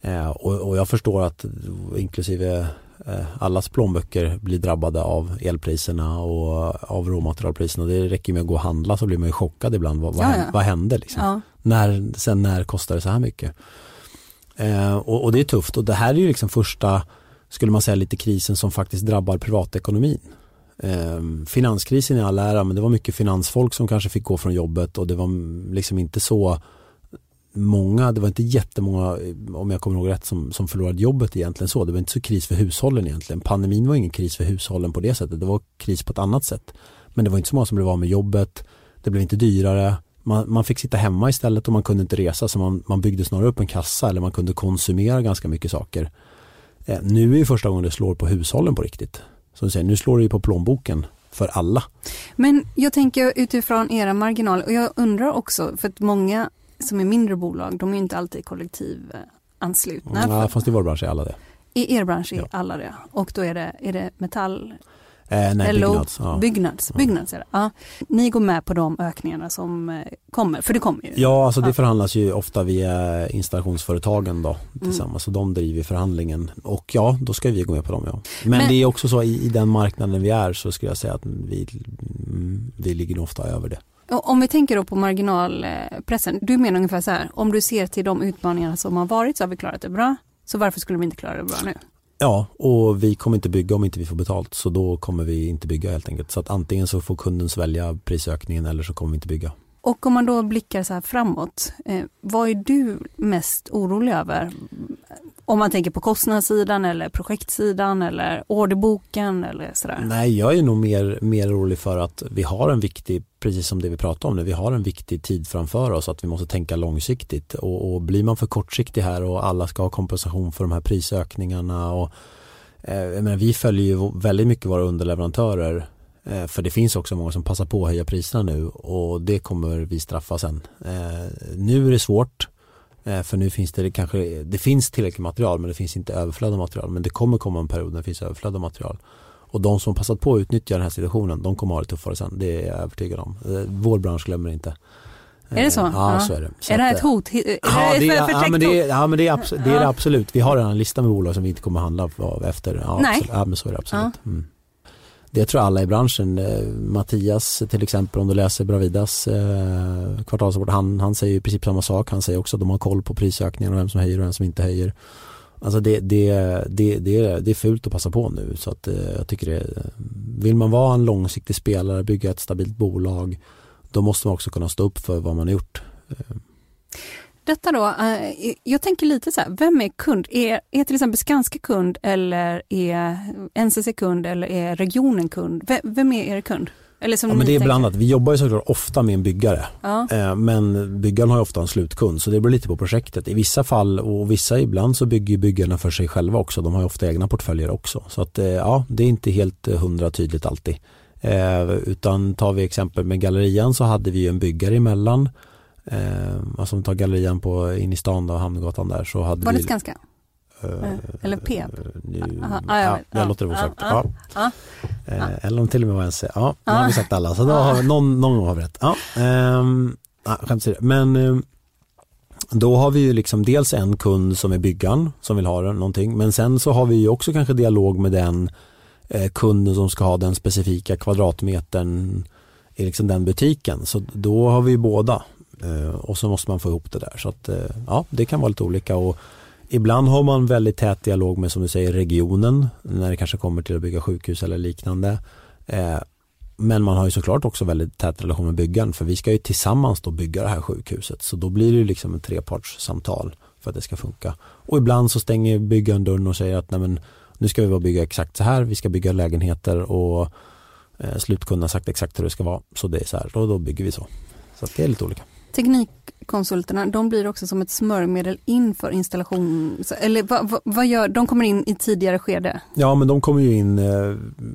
Ehm, och, och jag förstår att inklusive allas plånböcker blir drabbade av elpriserna och av råmaterialpriserna. Det räcker med att gå och handla så blir man ju chockad ibland. Vad, ja, ja. vad händer liksom? Ja. När, sen när kostar det så här mycket? Eh, och, och det är tufft. Och det här är ju liksom första, skulle man säga, lite krisen som faktiskt drabbar privatekonomin. Eh, finanskrisen är all ära, men det var mycket finansfolk som kanske fick gå från jobbet, och det var liksom inte så många, det var inte jättemånga, om jag kommer ihåg rätt, som, som förlorade jobbet egentligen så. Det var inte så kris för hushållen egentligen. Pandemin var ingen kris för hushållen på det sättet. Det var kris på ett annat sätt. Men det var inte så många som blev av med jobbet. Det blev inte dyrare. Man, man fick sitta hemma istället, och man kunde inte resa, så man, man byggde snarare upp en kassa, eller man kunde konsumera ganska mycket saker. Eh, nu är ju första gången det slår på hushållen på riktigt. Som du säger, nu slår det ju på plånboken. För alla. Men jag tänker utifrån era marginal, och jag undrar också, för att många som är mindre bolag, de är ju inte alltid kollektivanslutna. Ja, fast i vår bransch är alla det. I er bransch är ja. alla det. Och då är det, är det metall? Eh, nej, L O, byggnads. Ja. Byggnads, byggnads är det. Ja. Ni går med på de ökningarna som kommer, för det kommer ju. Ja, alltså det förhandlas ju ofta via installationsföretagen då, tillsammans. Mm. Så de driver förhandlingen. Och ja, då ska vi gå med på dem, ja. Men, Men det är också så, i, i den marknaden vi är, så skulle jag säga att vi, vi ligger ofta över det. Om vi tänker då på marginalpressen, du menar ungefär så här, om du ser till de utmaningarna som har varit så har vi klarat det bra. Så varför skulle vi inte klara det bra nu? Ja, och vi kommer inte bygga om inte vi får betalt, så då kommer vi inte bygga helt enkelt. Så att antingen så får kunden svälja prisökningen eller så kommer vi inte bygga. Och om man då blickar så här framåt, eh, vad är du mest orolig över? Om man tänker på kostnadssidan eller projektsidan eller orderboken eller sådär. Nej, jag är nog mer, mer orolig för att vi har en viktig, precis som det vi pratar om nu, vi har en viktig tid framför oss att vi måste tänka långsiktigt. Och, och blir man för kortsiktig här och alla ska ha kompensation för de här prisökningarna. Och, eh, jag menar, vi följer ju väldigt mycket våra underleverantörer. För det finns också många som passar på att höja priserna nu och det kommer vi straffa sen. Eh, nu är det svårt eh, för nu finns det kanske, det finns tillräckligt material men det finns inte överflöd av material. Men det kommer komma en period när det finns överflöd av material. Och de som passat på att utnyttja den här situationen, de kommer ha det tuffare sen. Det är jag övertygad om. Eh, vår bransch glömmer inte. Är det så? Ja, ja. Så är det. Så är det här ett hot? Ja, men det är det absolut. Vi har en lista med bolag som vi inte kommer handla av efter. Ja, nej. Absolut. Ja, men så är det absolut. Ja. Mm. Det tror alla i branschen. Mattias till exempel, om du läser Bravidas eh, kvartalsrapport, han, han säger ju i princip samma sak. Han säger också att de har koll på prisökningar och vem som höjer och vem som inte höjer. Alltså det, det, det, det, är, det är fult att passa på nu. Så att, eh, jag tycker det, vill man vara en långsiktig spelare, bygga ett stabilt bolag, då måste man också kunna stå upp för vad man har gjort. Detta då, eh, jag tänker lite så här, vem är kund? Är, är till exempel Skanska kund eller är N C C kund eller är regionen kund? Vem, vem är er kund? Eller som ja, men det är blandat. Vi jobbar ju såklart ofta med en byggare, ja. eh, men byggaren har ju ofta en slutkund så det beror lite på projektet. I vissa fall och vissa ibland så bygger byggarna för sig själva också. De har ju ofta egna portföljer också. Så att, eh, ja, det är inte helt hundra tydligt alltid. Eh, utan tar vi exempel med gallerian så hade vi ju en byggare emellan. Eh, alltså om vi tar gallerian på in i stan och Hamngatan där så hade var vi... Var det Skanska? Eh, eller P? Nu, aha, ja, jag, ja, jag låter det vara sagt. Ja, ja. Ja. Eh, eller om till och med var en C. Ja, nu har vi sagt alla. Så då har vi, någon, någon har vi rätt. Ja, eh, skämt sig. Men eh, då har vi ju liksom dels en kund som är byggaren som vill ha någonting. Men sen så har vi ju också kanske dialog med den eh, kunden som ska ha den specifika kvadratmetern i liksom den butiken. Så då har vi ju båda. Och så måste man få ihop det där. Så att, ja, det kan vara lite olika. Och ibland har man väldigt tät dialog med, som du säger, regionen. När det kanske kommer till att bygga sjukhus eller liknande. Men man har ju såklart också väldigt tät relation med byggaren. För vi ska ju tillsammans då bygga det här sjukhuset. Så då blir det ju liksom en trepartssamtal för att det ska funka. Och ibland så stänger byggaren dörren och säger att nej men, nu ska vi bara bygga exakt så här. Vi ska bygga lägenheter och eh, slutkunden har sagt exakt hur det ska vara. Så det är så här. Och då bygger vi så. Så att det är lite olika. Teknikkonsulterna, de blir också som ett smörjmedel inför installation. Eller vad, vad, vad gör, de kommer in i tidigare skede? Ja, men de kommer ju in eh,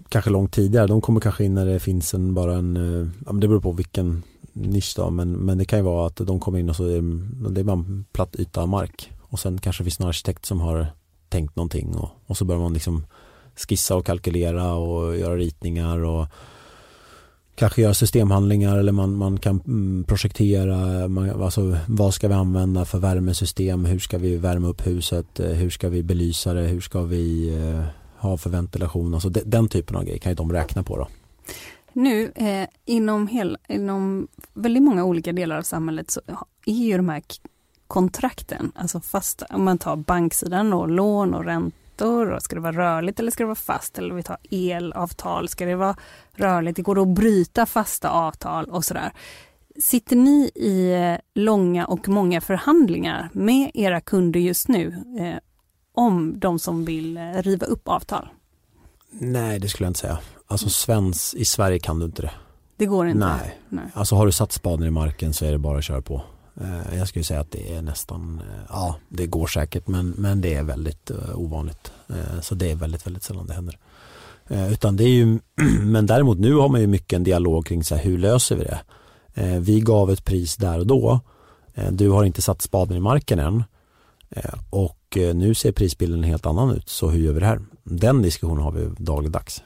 kanske långt tidigare. De kommer kanske in när det finns en, bara en, eh, ja, men det beror på vilken nisch då, men, men det kan ju vara att de kommer in och så är det är bara en platt yta mark. Och sen kanske det finns en arkitekt som har tänkt någonting och, och så börjar man liksom skissa och kalkylera och göra ritningar och kanske göra systemhandlingar eller man, man kan projektera man, alltså, vad ska vi använda för värmesystem, hur ska vi värma upp huset, hur ska vi belysa det, hur ska vi eh, ha för ventilation, alltså de, den typen av grejer kan ju de räkna på då. Nu eh, inom, hel, inom väldigt många olika delar av samhället så är ju de här k- kontrakten, alltså fast om man tar banksidan och lån och ränta. Och ska det vara rörligt eller ska det vara fast? Eller vi tar elavtal, ska det vara rörligt? Det går att bryta fasta avtal och sådär. Sitter ni i långa och många förhandlingar med era kunder just nu eh, om de som vill riva upp avtal? Nej, det skulle jag inte säga. Alltså svensk, i Sverige kan du inte det. Det går inte? Nej. Nej. Alltså har du satt spaden i marken så är det bara att köra på. Jag skulle säga att det är nästan, ja det går säkert men, men det är väldigt uh, ovanligt. Uh, så det är väldigt, väldigt sällan det händer. Uh, utan det är ju, men däremot nu har man ju mycket en dialog kring så här, hur löser vi det? Uh, vi gav ett pris där och då. Uh, du har inte satt spaden i marken än. Uh, och uh, nu ser prisbilden helt annan ut. Så hur gör vi det här? Den diskussionen har vi dagligdags.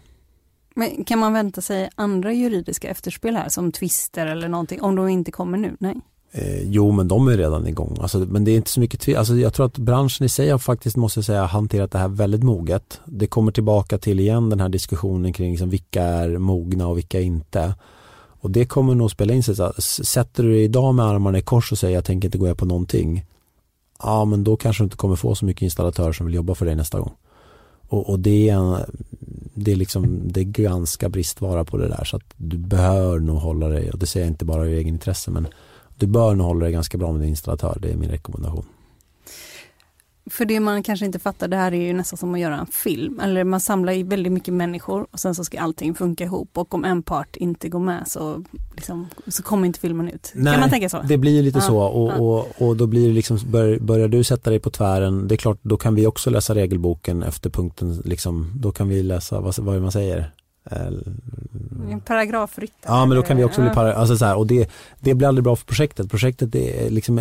Men kan man vänta sig andra juridiska efterspel här som twister eller någonting om de inte kommer nu? Nej. Eh, jo, men de är redan igång. Alltså, men det är inte så mycket tv- alltså, jag tror att branschen i sig har faktiskt, måste jag säga, hanterat det här väldigt moget. Det kommer tillbaka till igen den här diskussionen kring liksom, vilka är mogna och vilka inte. Och det kommer nog spela in sig. Sätter du dig idag med armarna i kors och säger jag tänker inte gå på någonting, ja, men då kanske du inte kommer få så mycket installatörer som vill jobba för dig nästa gång. Och, och det, är en, det, är liksom, det är ganska bristvara på det där, så att du bör nog hålla dig, och det säger jag inte bara i egen intresse, men du bör nog hålla dig ganska bra med din installatör, det är min rekommendation. För det man kanske inte fattar, det här är ju nästan som att göra en film. Eller man samlar ju väldigt mycket människor och sen så ska allting funka ihop. Och om en part inte går med så, liksom, så kommer inte filmen ut. Nej, kan man tänka så? Det blir ju lite ja, så. Och, ja. och, och då blir det liksom, bör, börjar du sätta dig på tvären, det är klart, då kan vi också läsa regelboken efter punkten. Liksom, då kan vi läsa, vad, vad man säger? En paragrafryttare. Ja, men då kan vi också ja. bli para, alltså så här, och det, det blir aldrig bra för projektet. Projektet är liksom...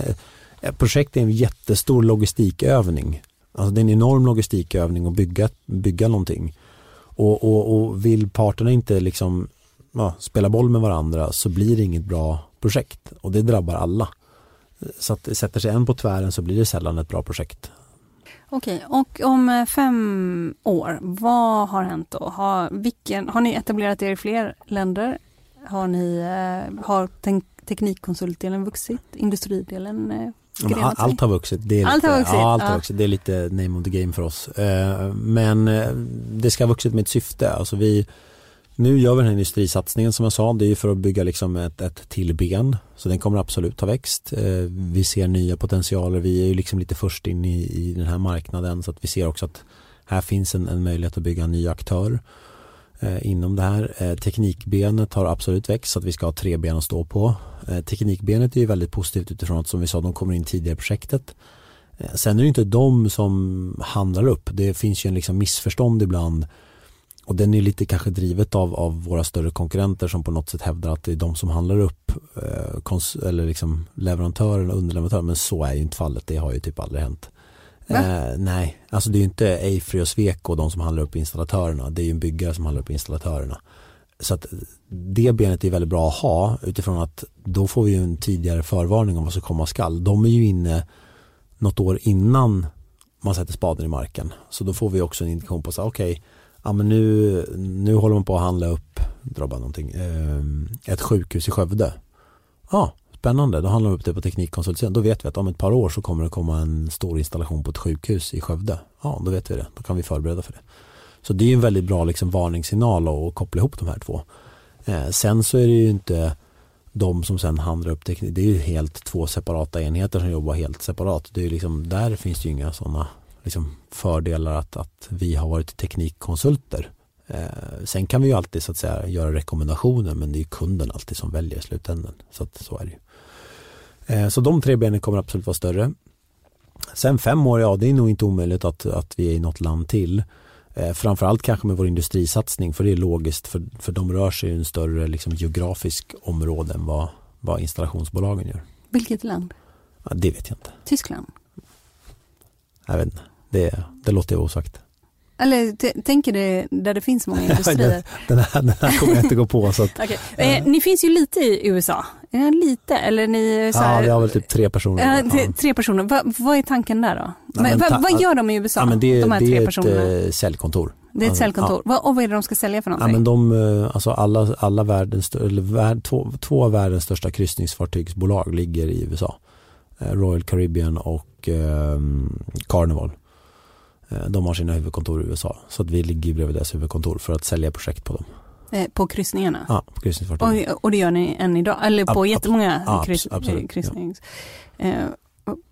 Projekt är en jättestor logistikövning. Alltså det är en enorm logistikövning att bygga, bygga någonting. Och, och, och vill parterna inte liksom, ja, spela boll med varandra, så blir det inget bra projekt. Och det drabbar alla. Så att det sätter sig en på tvären, så blir det sällan ett bra projekt. Okej, och om fem år, vad har hänt då? Har, vilken, har ni etablerat er i fler länder? Har ni har tänkt, teknikkonsultdelen vuxit? Industridelen? Allt har vuxit. Det är allt lite, har vuxit. Ja, allt ja. har vuxit. Det är lite name of the game för oss. Men det ska ha vuxit med ett syfte. Alltså vi, nu gör vi den här industrisatsningen som jag sa. Det är ju för att bygga liksom ett, ett till ben. Så den kommer absolut ha växt. Vi ser nya potentialer. Vi är ju liksom lite först in i, i den här marknaden. Så att vi ser också att här finns en, en möjlighet att bygga en ny aktör inom det här. Teknikbenet har absolut växt, så att vi ska ha tre ben att stå på. Teknikbenet är ju väldigt positivt utifrån att, som vi sa, de kommer in tidigare i projektet. Sen är det inte de som handlar upp. Det finns ju en liksom missförstånd ibland, och den är lite kanske drivet av, av våra större konkurrenter som på något sätt hävdar att det är de som handlar upp eh, kons- eller liksom leverantören och underleverantören, men så är ju inte fallet. Det har ju typ aldrig hänt. Eh, nej, alltså det är ju inte AFRY och Sweco de som handlar upp installatörerna, det är ju en byggare som handlar upp installatörerna. Så att det benet är väldigt bra att ha, utifrån att då får vi ju en tidigare förvarning om vad som komma skall. De är ju inne något år innan man sätter spaden i marken, så då får vi också en indikation på att okej, okay, ja, men nu, nu håller man på att handla upp drabba någonting, eh, ett sjukhus i Skövde. Ja, ah, spännande, då handlar vi upp det på teknikkonsulten. Då vet vi att om ett par år så kommer det komma en stor installation på ett sjukhus i Skövde. Ja, då vet vi det. Då kan vi förbereda för det. Så det är en väldigt bra liksom varningssignal att koppla ihop de här två. Eh, sen så är det ju inte de som sen handlar upp teknik. Det är ju helt två separata enheter som jobbar helt separat. Det är liksom, där finns det ju inga sådana liksom fördelar att, att vi har varit teknikkonsulter. Eh, sen kan vi ju alltid så att säga göra rekommendationer, men det är ju kunden alltid som väljer i slutändan. Så att, så är det ju. Eh, så de tre benen kommer absolut vara större. Sen fem år, ja, det är nog inte omöjligt att, att vi är i något land till. Eh, framförallt kanske med vår industrisatsning, för det är logiskt, för, för de rör sig i en större liksom geografisk område än vad, vad installationsbolagen gör. Vilket land? Ja, det vet jag inte. Tyskland? Jag vet inte, det, det låter jag osagt. Eller t- tänker du där det finns många industrier? den, här, den här kommer jag inte gå på. Så att, okay. eh, eh. Ni finns ju lite i U S A. Eh, lite, eller ni... Så här, ja, vi har väl typ tre personer. Eh, t- tre personer. Va, vad är tanken där då? Ja, men, ta- va, vad gör de i U S A? Ja, men det, de här det tre är personerna? Ett eh, säljkontor. Det är ett säljkontor. Ja. Va, och vad är det de ska sälja för någonting? Ja, men de, alltså alla, alla världens, eller värld, två, två av världens största kryssningsfartygsbolag ligger i U S A. Eh, Royal Caribbean och eh, Carnival. De har sina huvudkontor i U S A, så att vi ligger bredvid deras huvudkontor för att sälja projekt på dem. Eh, på kryssningarna? Ja, på kryssningsfartyg. Och, och det gör ni än idag? Eller på ab, jättemånga ab, kryss, absolut, kryssnings... Ja. Eh,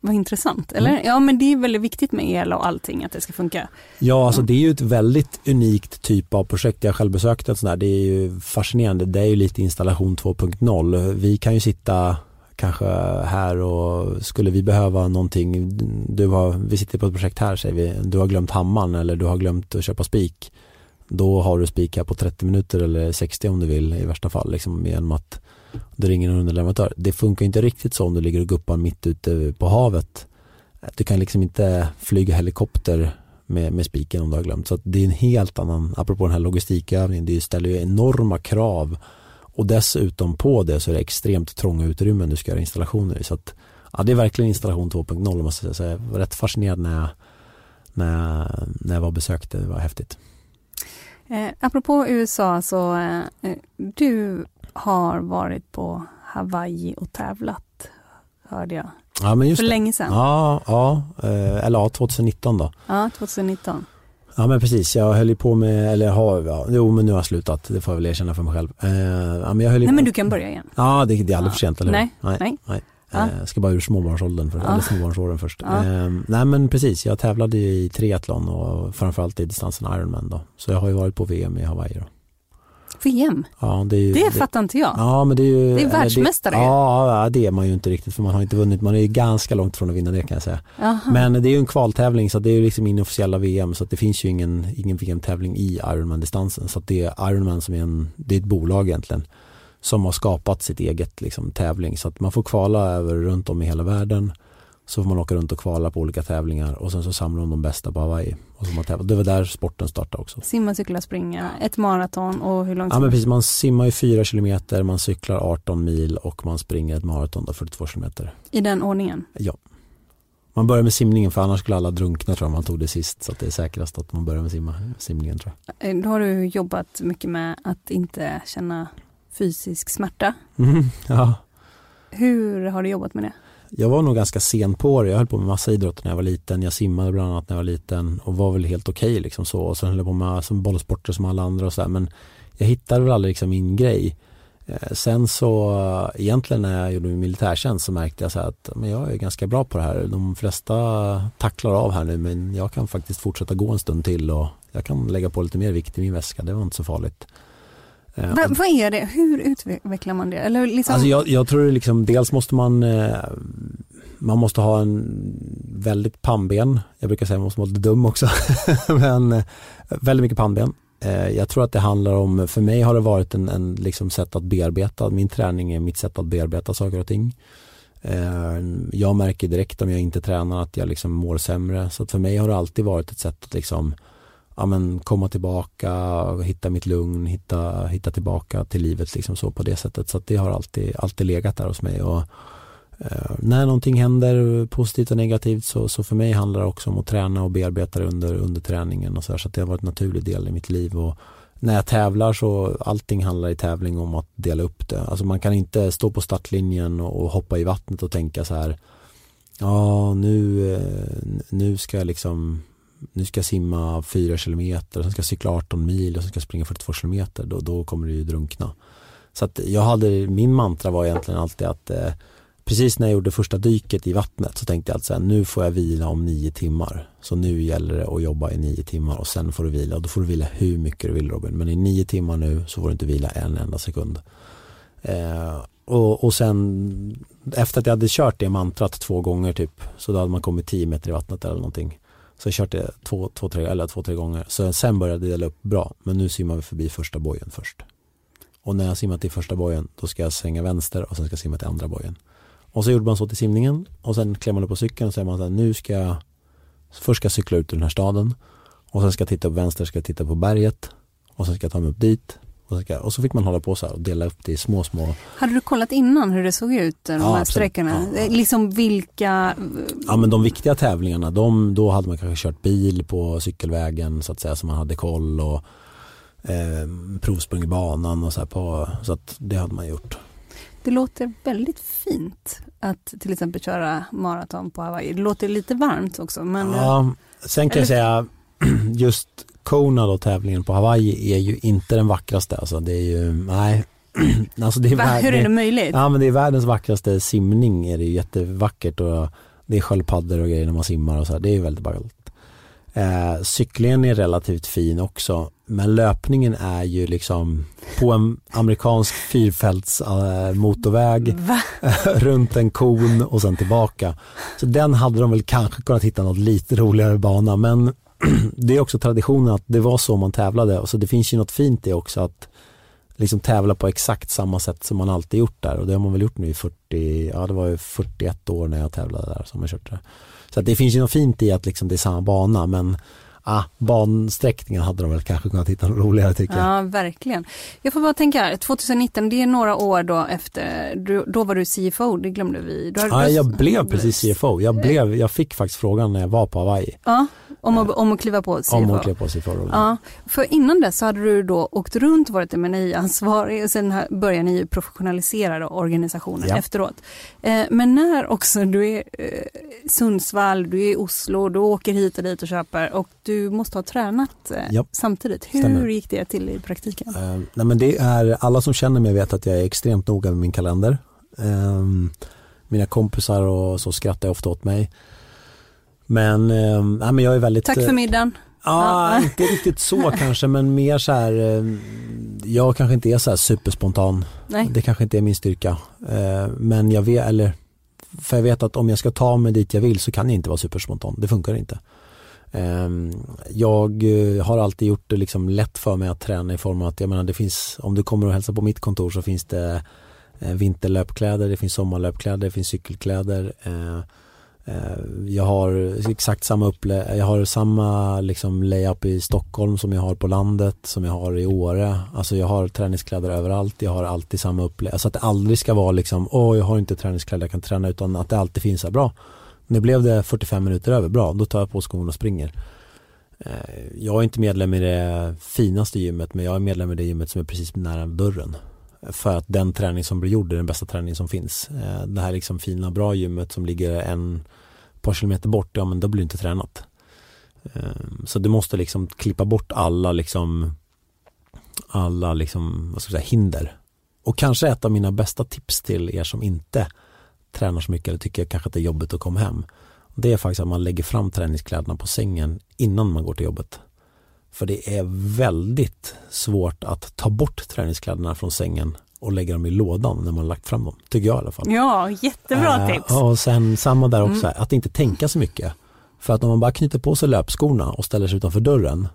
vad intressant, eller? Mm. Ja, men det är väldigt viktigt med el och allting, att det ska funka. Ja, alltså det är ju ett väldigt unikt typ av projekt. Jag själv besökt ett sånt där. Det är ju fascinerande. Det är ju lite installation två punkt noll. Vi kan ju sitta... kanske här, och skulle vi behöva någonting, du har, vi sitter på ett projekt här, säger vi, du har glömt hammaren eller du har glömt att köpa spik, då har du spik här på trettio minuter eller sextio om du vill i värsta fall, liksom, genom att det ringer en underleverantör. Det funkar inte riktigt så om du ligger och guppar mitt ute på havet. Du kan liksom inte flyga helikopter med, med spiken om du har glömt. Så att det är en helt annan, apropå den här logistikövningen, det ställer ju enorma krav. Och dessutom på det så är det extremt trånga utrymmen du ska göra installationer i. Så att, ja, det är verkligen installation två punkt noll, måste jag säga. Jag var rätt fascinerad när jag, när jag, när jag var besökte. Det var häftigt. Eh, apropå U S A så eh, du har varit på Hawaii och tävlat, hörde jag. Ja, men just för det. Länge sedan. Ja, ja, eller ja, tjugonitton då. Ja, tjugonitton. Ja, men precis. Jag höll ju på med, eller har, ja, jo men nu har jag slutat. Det får jag väl erkänna för mig själv. Eh, ja, men jag höll nej, på. Men du kan börja igen. Ja, det, det är aldrig ja. för sent, eller hur? Nej, nej. nej. nej. Ja. Jag ska bara ur småbarnsåldern för, ja. eller småbarnsåren först. Ja. Eh, nej, men precis. Jag tävlade i triathlon och framförallt i distansen Ironman då. Så jag har ju varit på V M i Hawaii då. V M? Ja, det, är ju, det, det fattar inte jag. Ja, men det är ju, det är världsmästare. Det, ja, det är man ju inte riktigt för man har inte vunnit. Man är ju ganska långt från att vinna det kan jag säga. Aha. Men det är ju en kvaltävling så det är ju liksom inofficiella V M så att det finns ju ingen, ingen V M-tävling i Ironman-distansen. Så att det är Ironman som är, en, det är ett bolag egentligen som har skapat sitt eget liksom, tävling. Så att man får kvala över runt om i hela världen. Så får man åka runt och kvala på olika tävlingar och sen så samlar de de bästa på Hawaii. Och så man tävlar. Det var där sporten startade också. Simma, cykla, springa, ett maraton och hur långt? Ja, men precis, man simmar ju fyra kilometer, man cyklar arton mil och man springer ett maraton då fyrtiotvå kilometer. I den ordningen? Ja. Man börjar med simningen för annars skulle alla drunkna tror jag man tog det sist så att det är säkrast att man börjar med simma, simningen tror jag. Då har du jobbat mycket med att inte känna fysisk smärta. Mm, ja. Hur har du jobbat med det? Jag var nog ganska sen på det. Jag höll på med massa idrotter när jag var liten. Jag simmade bland annat när jag var liten och var väl helt okej. Okay, liksom så. Och sen höll jag på med som bollsporter som alla andra. Och så där. Men jag hittade väl aldrig liksom min grej. Eh, sen så egentligen när jag gjorde min militärtjänst så märkte jag så här att men jag är ganska bra på det här. De flesta tacklar av här nu men jag kan faktiskt fortsätta gå en stund till. Och jag kan lägga på lite mer vikt i min väska. Det var inte så farligt. Ja. Va, vad är det? Hur utvecklar man det? Eller liksom... alltså jag, jag tror liksom, dels måste man eh, man måste ha en väldigt pannben. Jag brukar säga man måste vara lite dum också. Men eh, väldigt mycket pannben. Eh, jag tror att det handlar om, för mig har det varit en, en liksom sätt att bearbeta. Min träning är mitt sätt att bearbeta saker och ting. Eh, jag märker direkt om jag inte tränar att jag liksom mår sämre. Så att för mig har det alltid varit ett sätt att liksom ja, men komma tillbaka och hitta mitt lugn, hitta, hitta tillbaka till livet liksom så på det sättet. Så att det har alltid, alltid legat där hos mig. Och, eh, när någonting händer positivt och negativt så, så för mig handlar det också om att träna och bearbeta det under, under träningen. Och så, här, så att det har varit en naturlig del i mitt liv. Och när jag tävlar så allting handlar i tävling om att dela upp det. Alltså man kan inte stå på startlinjen och hoppa i vattnet och tänka så här ja, nu, nu ska jag liksom nu ska jag simma fyra kilometer och sen ska jag cykla arton mil och sen ska jag springa fyrtiotvå kilometer då, då kommer det ju drunkna. Så att jag hade, min mantra var egentligen alltid att eh, precis när jag gjorde första dyket i vattnet så tänkte jag att så här, nu får jag vila om nio timmar. Så nu gäller det att jobba i nio timmar och sen får du vila. Och då får du vila hur mycket du vill Robin. Men i nio timmar nu så får du inte vila en enda sekund. Eh, och, och sen efter att jag hade kört det mantrat två gånger typ så då hade man kommit tio meter i vattnet eller någonting. Så jag körde två, två, tre, eller två, tre gånger. Så sen började det dela upp bra. Men nu simmar vi förbi första bojen först. Och när jag simmat till första bojen, då ska jag svänga vänster och sen ska jag simma till andra bojen. Och så gjorde man så till simningen. Och sen klämmer man upp på cykeln och säger man att nu ska jag, först ska jag cykla ut ur den här staden. Och sen ska jag titta på vänster, ska jag titta på berget. Och sen ska jag ta mig upp dit. Och så, och så fick man hålla på så här och dela upp det i små, små... Hade du kollat innan hur det såg ut, de ja, här sträckorna? Ja. Liksom vilka... Ja, men de viktiga tävlingarna, de, då hade man kanske kört bil på cykelvägen så att säga, så man hade koll och eh, provsprung i banan och så här på, så att det hade man gjort. Det låter väldigt fint att till exempel köra maraton på Hawaii. Det låter lite varmt också, men... Ja, sen kan eller... jag säga, just... Kona då, tävlingen på Hawaii är ju inte den vackraste alltså det är ju nej alltså det är Va, värld, hur är det möjligt? Ja men det är världens vackraste simning är det ju jättevackert och det är sköldpaddor och grejer när man simmar och så här. Det är ju väldigt vackert. Eh, cyklingen är relativt fin också men löpningen är ju liksom på en amerikansk fyrfälts äh, motorväg runt en kon och sen tillbaka. Så den hade de väl kanske kunnat hitta något lite roligare bana men det är också traditionen att det var så man tävlade och så det finns ju något fint i också att liksom tävla på exakt samma sätt som man alltid gjort där och det har man väl gjort nu i fyrtio ja det var ju fyrtioett år när jag tävlade där som jag körde. Så att det finns ju något fint i att liksom det är samma bana men ah, bansträckningen hade de väl kanske kunnat hitta något roligare, tycker jag. Ja, verkligen. Jag får bara tänka här, tjugonitton, det är några år då efter, du, då var du C F O, det glömde vi. Du ja, jag du... blev precis C F O. Jag, blev, jag fick faktiskt frågan när jag var på Hawaii. Ja, om att, om att kliva på C F O. Om att kliva på C F O. Ja, för innan det så hade du då åkt runt, varit M and A-ansvarig och sen började ni professionalisera organisationen ja. efteråt. Men när också du är Sundsvall, du är i Oslo, du åker hit och dit och köper och du måste ha tränat ja. samtidigt. Hur Stämmer. gick det till i praktiken? Uh, nej men det är, alla som känner mig vet att jag är extremt noga med min kalender. Um, mina kompisar och så skrattar jag ofta åt mig. Men, um, nej, men jag är väldigt... Tack för middagen. Ja, ah, inte riktigt så kanske, men mer så här, jag kanske inte är så här superspontan. Nej. Det kanske inte är min styrka. Men jag vet, eller, för jag vet att om jag ska ta mig dit jag vill så kan jag inte vara superspontan. Det funkar inte. Jag har alltid gjort det liksom lätt för mig att träna i form av att, jag menar, det finns, om du kommer och hälsar på mitt kontor så finns det vinterlöpkläder, det finns sommarlöpkläder, det finns cykelkläder. Jag har exakt samma upplä- jag har samma liksom layup i Stockholm som jag har på landet, som jag har i Åre. Alltså jag har träningskläder överallt, jag har alltid samma upplä- alltså att det aldrig ska vara liksom, åh, jag har inte träningskläder jag kan träna, utan att det alltid finns här bra. Nu blev det fyrtiofem minuter över, bra, då tar jag på skorna och springer. Jag är inte medlem i det finaste gymmet, men jag är medlem i det gymmet som är precis nära dörren. För att den träning som blir gjord är den bästa träning som finns. Det här liksom fina, bra gymmet som ligger en par kilometer bort, ja men då blir det inte tränat. Så du måste liksom klippa bort alla liksom, alla liksom, vad ska jag säga, hinder. Och kanske ett av mina bästa tips till er som inte tränar så mycket eller tycker kanske att det är jobbigt att komma hem, det är faktiskt att man lägger fram träningskläderna på sängen innan man går till jobbet. För det är väldigt svårt att ta bort träningskläderna från sängen och lägga dem i lådan när man lagt fram dem, tycker jag i alla fall. Ja, jättebra tips. Äh, och sen samma där också, mm. att inte tänka så mycket. För att om man bara knyter på sig löpskorna och ställer sig utanför dörren,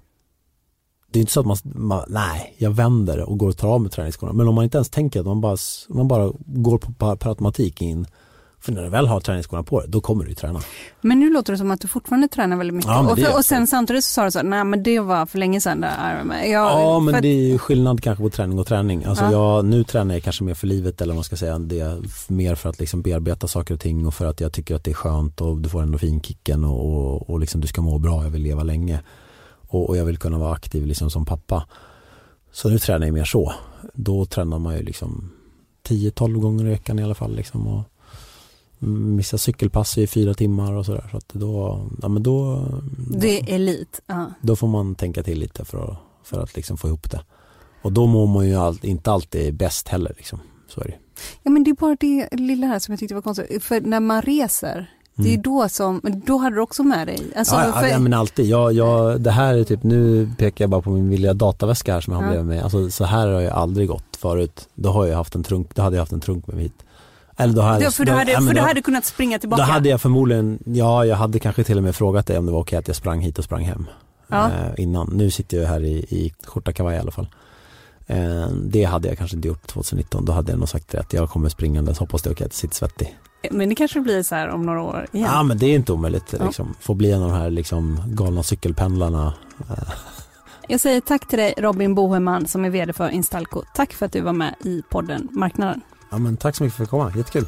det är inte så att man, man nej, jag vänder och går och tar av med träningsskorna. Men om man inte ens tänker, att man bara, man bara går på per automatik in. För när du väl har träningsskorna på dig, då kommer du ju träna. Men nu låter det som att du fortfarande tränar väldigt mycket. Ja, och, för, och sen samtidigt så sa du så, nej men det var för länge sedan där Ironman. Ja, men det är ju skillnad kanske på träning och träning. Alltså ja. jag, nu tränar jag kanske mer för livet, eller man ska säga, det är mer för att liksom bearbeta saker och ting och för att jag tycker att det är skönt och du får en finkicken och, och, och liksom du ska må bra, jag vill leva länge. Och, och jag vill kunna vara aktiv liksom som pappa. Så nu tränar jag mer så. Då tränar man ju liksom tio tolv gånger i veckan i alla fall liksom, och missa cykelpass i fyra timmar och sådär. Så att då, ja men då... Det är elit. Uh. Då får man tänka till lite för att, för att liksom få ihop det. Och då mår man ju all, inte alltid bäst heller liksom. Så är det. Ja men det är bara det lilla här som jag tyckte var konstigt. För när man reser, det är då som, då hade du också med dig. Alltså, ja, för... ja men alltid. Jag, jag, det här är typ, nu pekar jag bara på min villiga dataväska här som jag har med mig. Alltså så här har jag aldrig gått förut. Då har jag haft en trunk, då hade jag haft en trunk med mig hit. Eller då hade, för du hade, då, för då, hade kunnat springa tillbaka. Då hade jag förmodligen, ja jag hade kanske till och med frågat dig om det var okej att jag sprang hit och sprang hem ja. eh, innan. Nu sitter jag här i, i skjorta kavaj i alla fall. Eh, det hade jag kanske inte gjort tjugonitton. Då hade jag nog sagt att jag kommer springande, hoppas det är okej att sitta svettig. Men det kanske blir så här om några år igen. Ja men det är inte omöjligt. Liksom. Får bli en av de här liksom, galna cykelpendlarna. Jag säger tack till dig Robin Boheman som är vd för Instalco. Tack för att du var med i podden Marknaden. Ja, men tack så mycket för att komma. Jättekul.